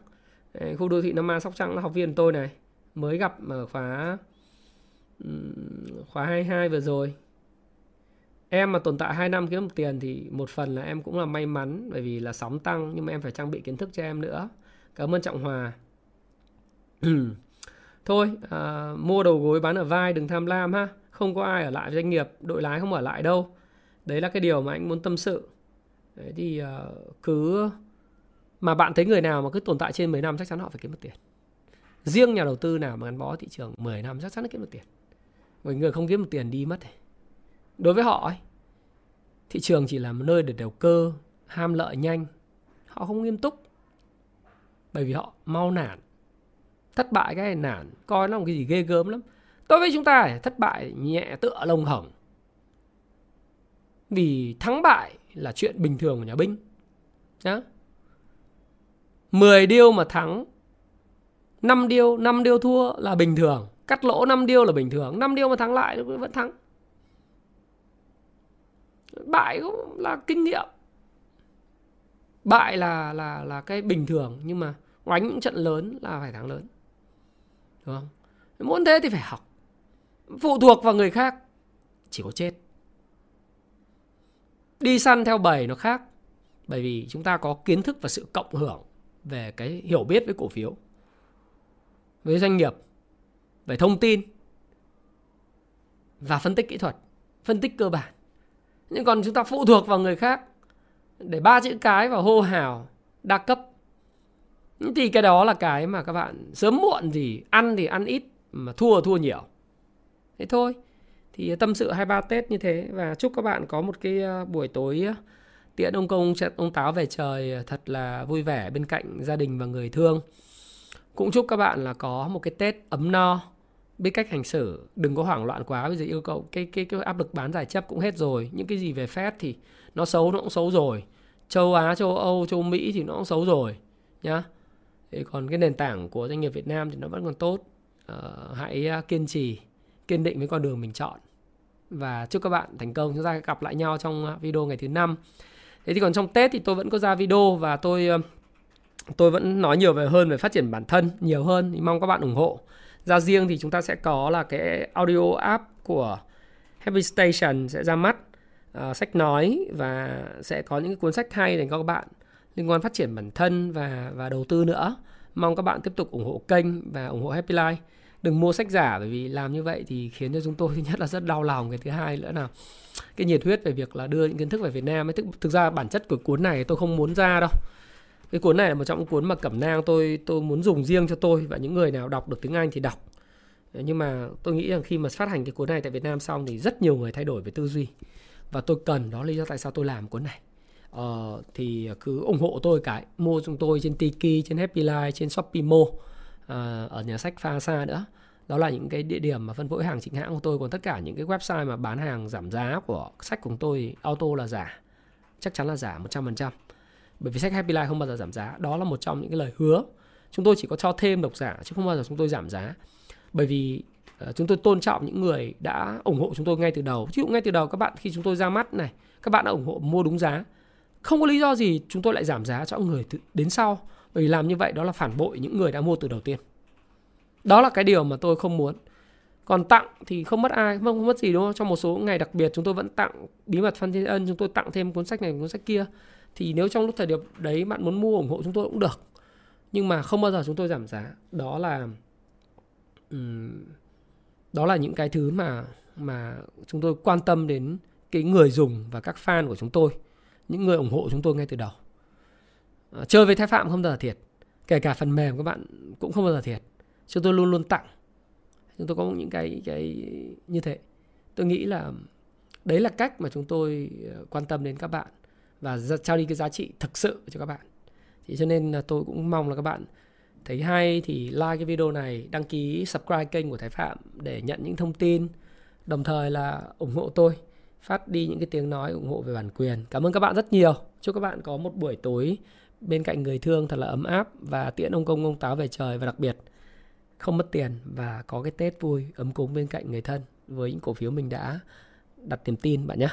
Đấy, khu đô thị Nam A Sóc Trăng là học viên tôi này. Mới gặp ở khóa khóa hai mươi hai vừa rồi. Em mà tồn tại hai năm kiếm được tiền thì một phần là em cũng là may mắn, bởi vì là sóng tăng, nhưng mà em phải trang bị kiến thức cho em nữa. Cảm ơn Trọng Hòa. Thôi, à, mua đầu gối bán ở vai, đừng tham lam ha. Không có ai ở lại doanh nghiệp, đội lái không ở lại đâu. Đấy là cái điều mà anh muốn tâm sự. Đấy thì uh, cứ mà bạn thấy người nào mà cứ tồn tại trên mười năm chắc chắn họ phải kiếm được tiền. Riêng nhà đầu tư nào mà gắn bó thị trường mười năm chắc chắn nó kiếm được tiền. Người người không kiếm được tiền đi mất. Đối với họ ấy, Thị trường chỉ là một nơi để đầu cơ, ham lợi nhanh. Họ không nghiêm túc. Bởi vì họ mau nản. Thất bại cái này nản, coi nó là cái gì ghê gớm lắm. Đối với chúng ta, thất bại nhẹ tựa lông hồng. Vì thắng bại là chuyện bình thường của nhà binh. Nhá. mười deal mà thắng, năm deal, năm deal thua là bình thường. Cắt lỗ năm deal là bình thường. năm deal mà thắng lại vẫn thắng. Bại cũng là kinh nghiệm. Bại là, là, là cái bình thường. Nhưng mà oánh những trận lớn là phải thắng lớn. Đúng không? Muốn thế thì phải học. Phụ thuộc vào người khác chỉ có chết. Đi săn theo bầy nó khác. Bởi vì chúng ta có kiến thức và sự cộng hưởng về cái hiểu biết với cổ phiếu, với doanh nghiệp, về thông tin và phân tích kỹ thuật, phân tích cơ bản. Nhưng còn chúng ta phụ thuộc vào người khác để ba chữ cái và hô hào đa cấp. Thì cái đó là cái mà các bạn sớm muộn thì ăn thì ăn ít mà thua thua nhiều. Thế thôi. Thì tâm sự hai mươi ba Tết như thế. Và chúc các bạn có một cái buổi tối tiễn ông công ông táo về trời thật là vui vẻ bên cạnh gia đình và người thương. Cũng chúc các bạn là có một cái Tết ấm no, biết cách hành xử, đừng có hoảng loạn quá. Bây giờ yêu cầu cái, cái, cái áp lực bán giải chấp cũng hết rồi. Những cái gì về Fed thì nó xấu nó cũng xấu rồi. Châu Á, châu Âu, châu Mỹ thì nó cũng xấu rồi nhá. Thế còn cái nền tảng của doanh nghiệp Việt Nam thì nó vẫn còn tốt. Ờ, hãy kiên trì, kiên định với con đường mình chọn. Và chúc các bạn thành công. Chúng ta gặp lại nhau trong video ngày thứ năm. Thế thì còn trong Tết thì tôi vẫn có ra video và tôi tôi vẫn nói nhiều về hơn về phát triển bản thân nhiều hơn. Thì mong các bạn ủng hộ. Ra riêng thì chúng ta sẽ có là cái audio app của Happy Station sẽ ra mắt, uh, sách nói và sẽ có những cuốn sách hay dành cho các bạn liên quan phát triển bản thân và, và đầu tư nữa. Mong các bạn tiếp tục ủng hộ kênh và ủng hộ Happy Life. Đừng mua sách giả bởi vì làm như vậy thì khiến cho chúng tôi thứ nhất là rất đau lòng. Cái thứ hai nữa là cái nhiệt huyết về việc là đưa những kiến thức về Việt Nam ấy. Thực, thực ra bản chất của cuốn này tôi không muốn ra đâu. Cái cuốn này là một trong những cuốn mà Cẩm Nang tôi tôi muốn dùng riêng cho tôi. Và những người nào đọc được tiếng Anh thì đọc. Nhưng mà tôi nghĩ rằng khi mà phát hành cái cuốn này tại Việt Nam xong thì rất nhiều người thay đổi về tư duy. Và tôi cần, đó là lý do tại sao tôi làm cuốn này. Ờ, thì cứ ủng hộ tôi cái. Mua chúng tôi trên Tiki, trên Happy Life, trên Shopee Mo, à, ở nhà sách Pha Sa nữa. Đó là những cái địa điểm mà phân phối hàng chính hãng của tôi. Còn tất cả những cái website mà bán hàng giảm giá của sách của tôi, auto là giả. Chắc chắn là giả một trăm phần trăm. Bởi vì sách Happy Life không bao giờ giảm giá. Đó là một trong những cái lời hứa. Chúng tôi chỉ có cho thêm độc giả chứ không bao giờ chúng tôi giảm giá. Bởi vì uh, chúng tôi tôn trọng những người đã ủng hộ chúng tôi ngay từ đầu. Chứ ngay từ đầu các bạn khi chúng tôi ra mắt này, các bạn đã ủng hộ mua đúng giá. Không có lý do gì chúng tôi lại giảm giá cho người từ, đến sau. Bởi vì làm như vậy đó là phản bội những người đã mua từ đầu tiên. Đó là cái điều mà tôi không muốn. Còn tặng thì không mất ai, không, không mất gì đúng không? Trong một số ngày đặc biệt chúng tôi vẫn tặng bí mật Phan Thiên Ân. Chúng tôi tặng thêm cuốn sách này, cuốn sách kia. Thì nếu trong lúc thời điểm đấy bạn muốn mua ủng hộ chúng tôi cũng được. Nhưng mà không bao giờ chúng tôi giảm giá. Đó là um, đó là những cái thứ mà, mà chúng tôi quan tâm đến cái người dùng và các fan của chúng tôi. Những người ủng hộ chúng tôi ngay từ đầu. À, chơi với Thái Phạm không bao giờ thiệt. Kể cả phần mềm các bạn cũng không bao giờ thiệt. Chúng tôi luôn luôn tặng. Chúng tôi có những cái, cái như thế. Tôi nghĩ là đấy là cách mà chúng tôi quan tâm đến các bạn. Và trao đi cái giá trị thực sự cho các bạn. Thì cho nên tôi cũng mong là các bạn thấy hay thì like cái video này, đăng ký subscribe kênh của Thái Phạm để nhận những thông tin. Đồng thời là ủng hộ tôi, phát đi những cái tiếng nói ủng hộ về bản quyền. Cảm ơn các bạn rất nhiều. Chúc các bạn có một buổi tối bên cạnh người thương thật là ấm áp. Và tiễn ông công ông táo về trời. Và đặc biệt không mất tiền và có cái Tết vui ấm cúng bên cạnh người thân với những cổ phiếu mình đã đặt niềm tin bạn nhé.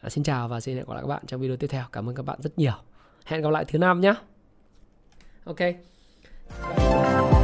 À, xin chào và xin hẹn gặp lại các bạn trong video tiếp theo. Cảm ơn các bạn rất nhiều. Hẹn gặp lại thứ năm nhé. Ok.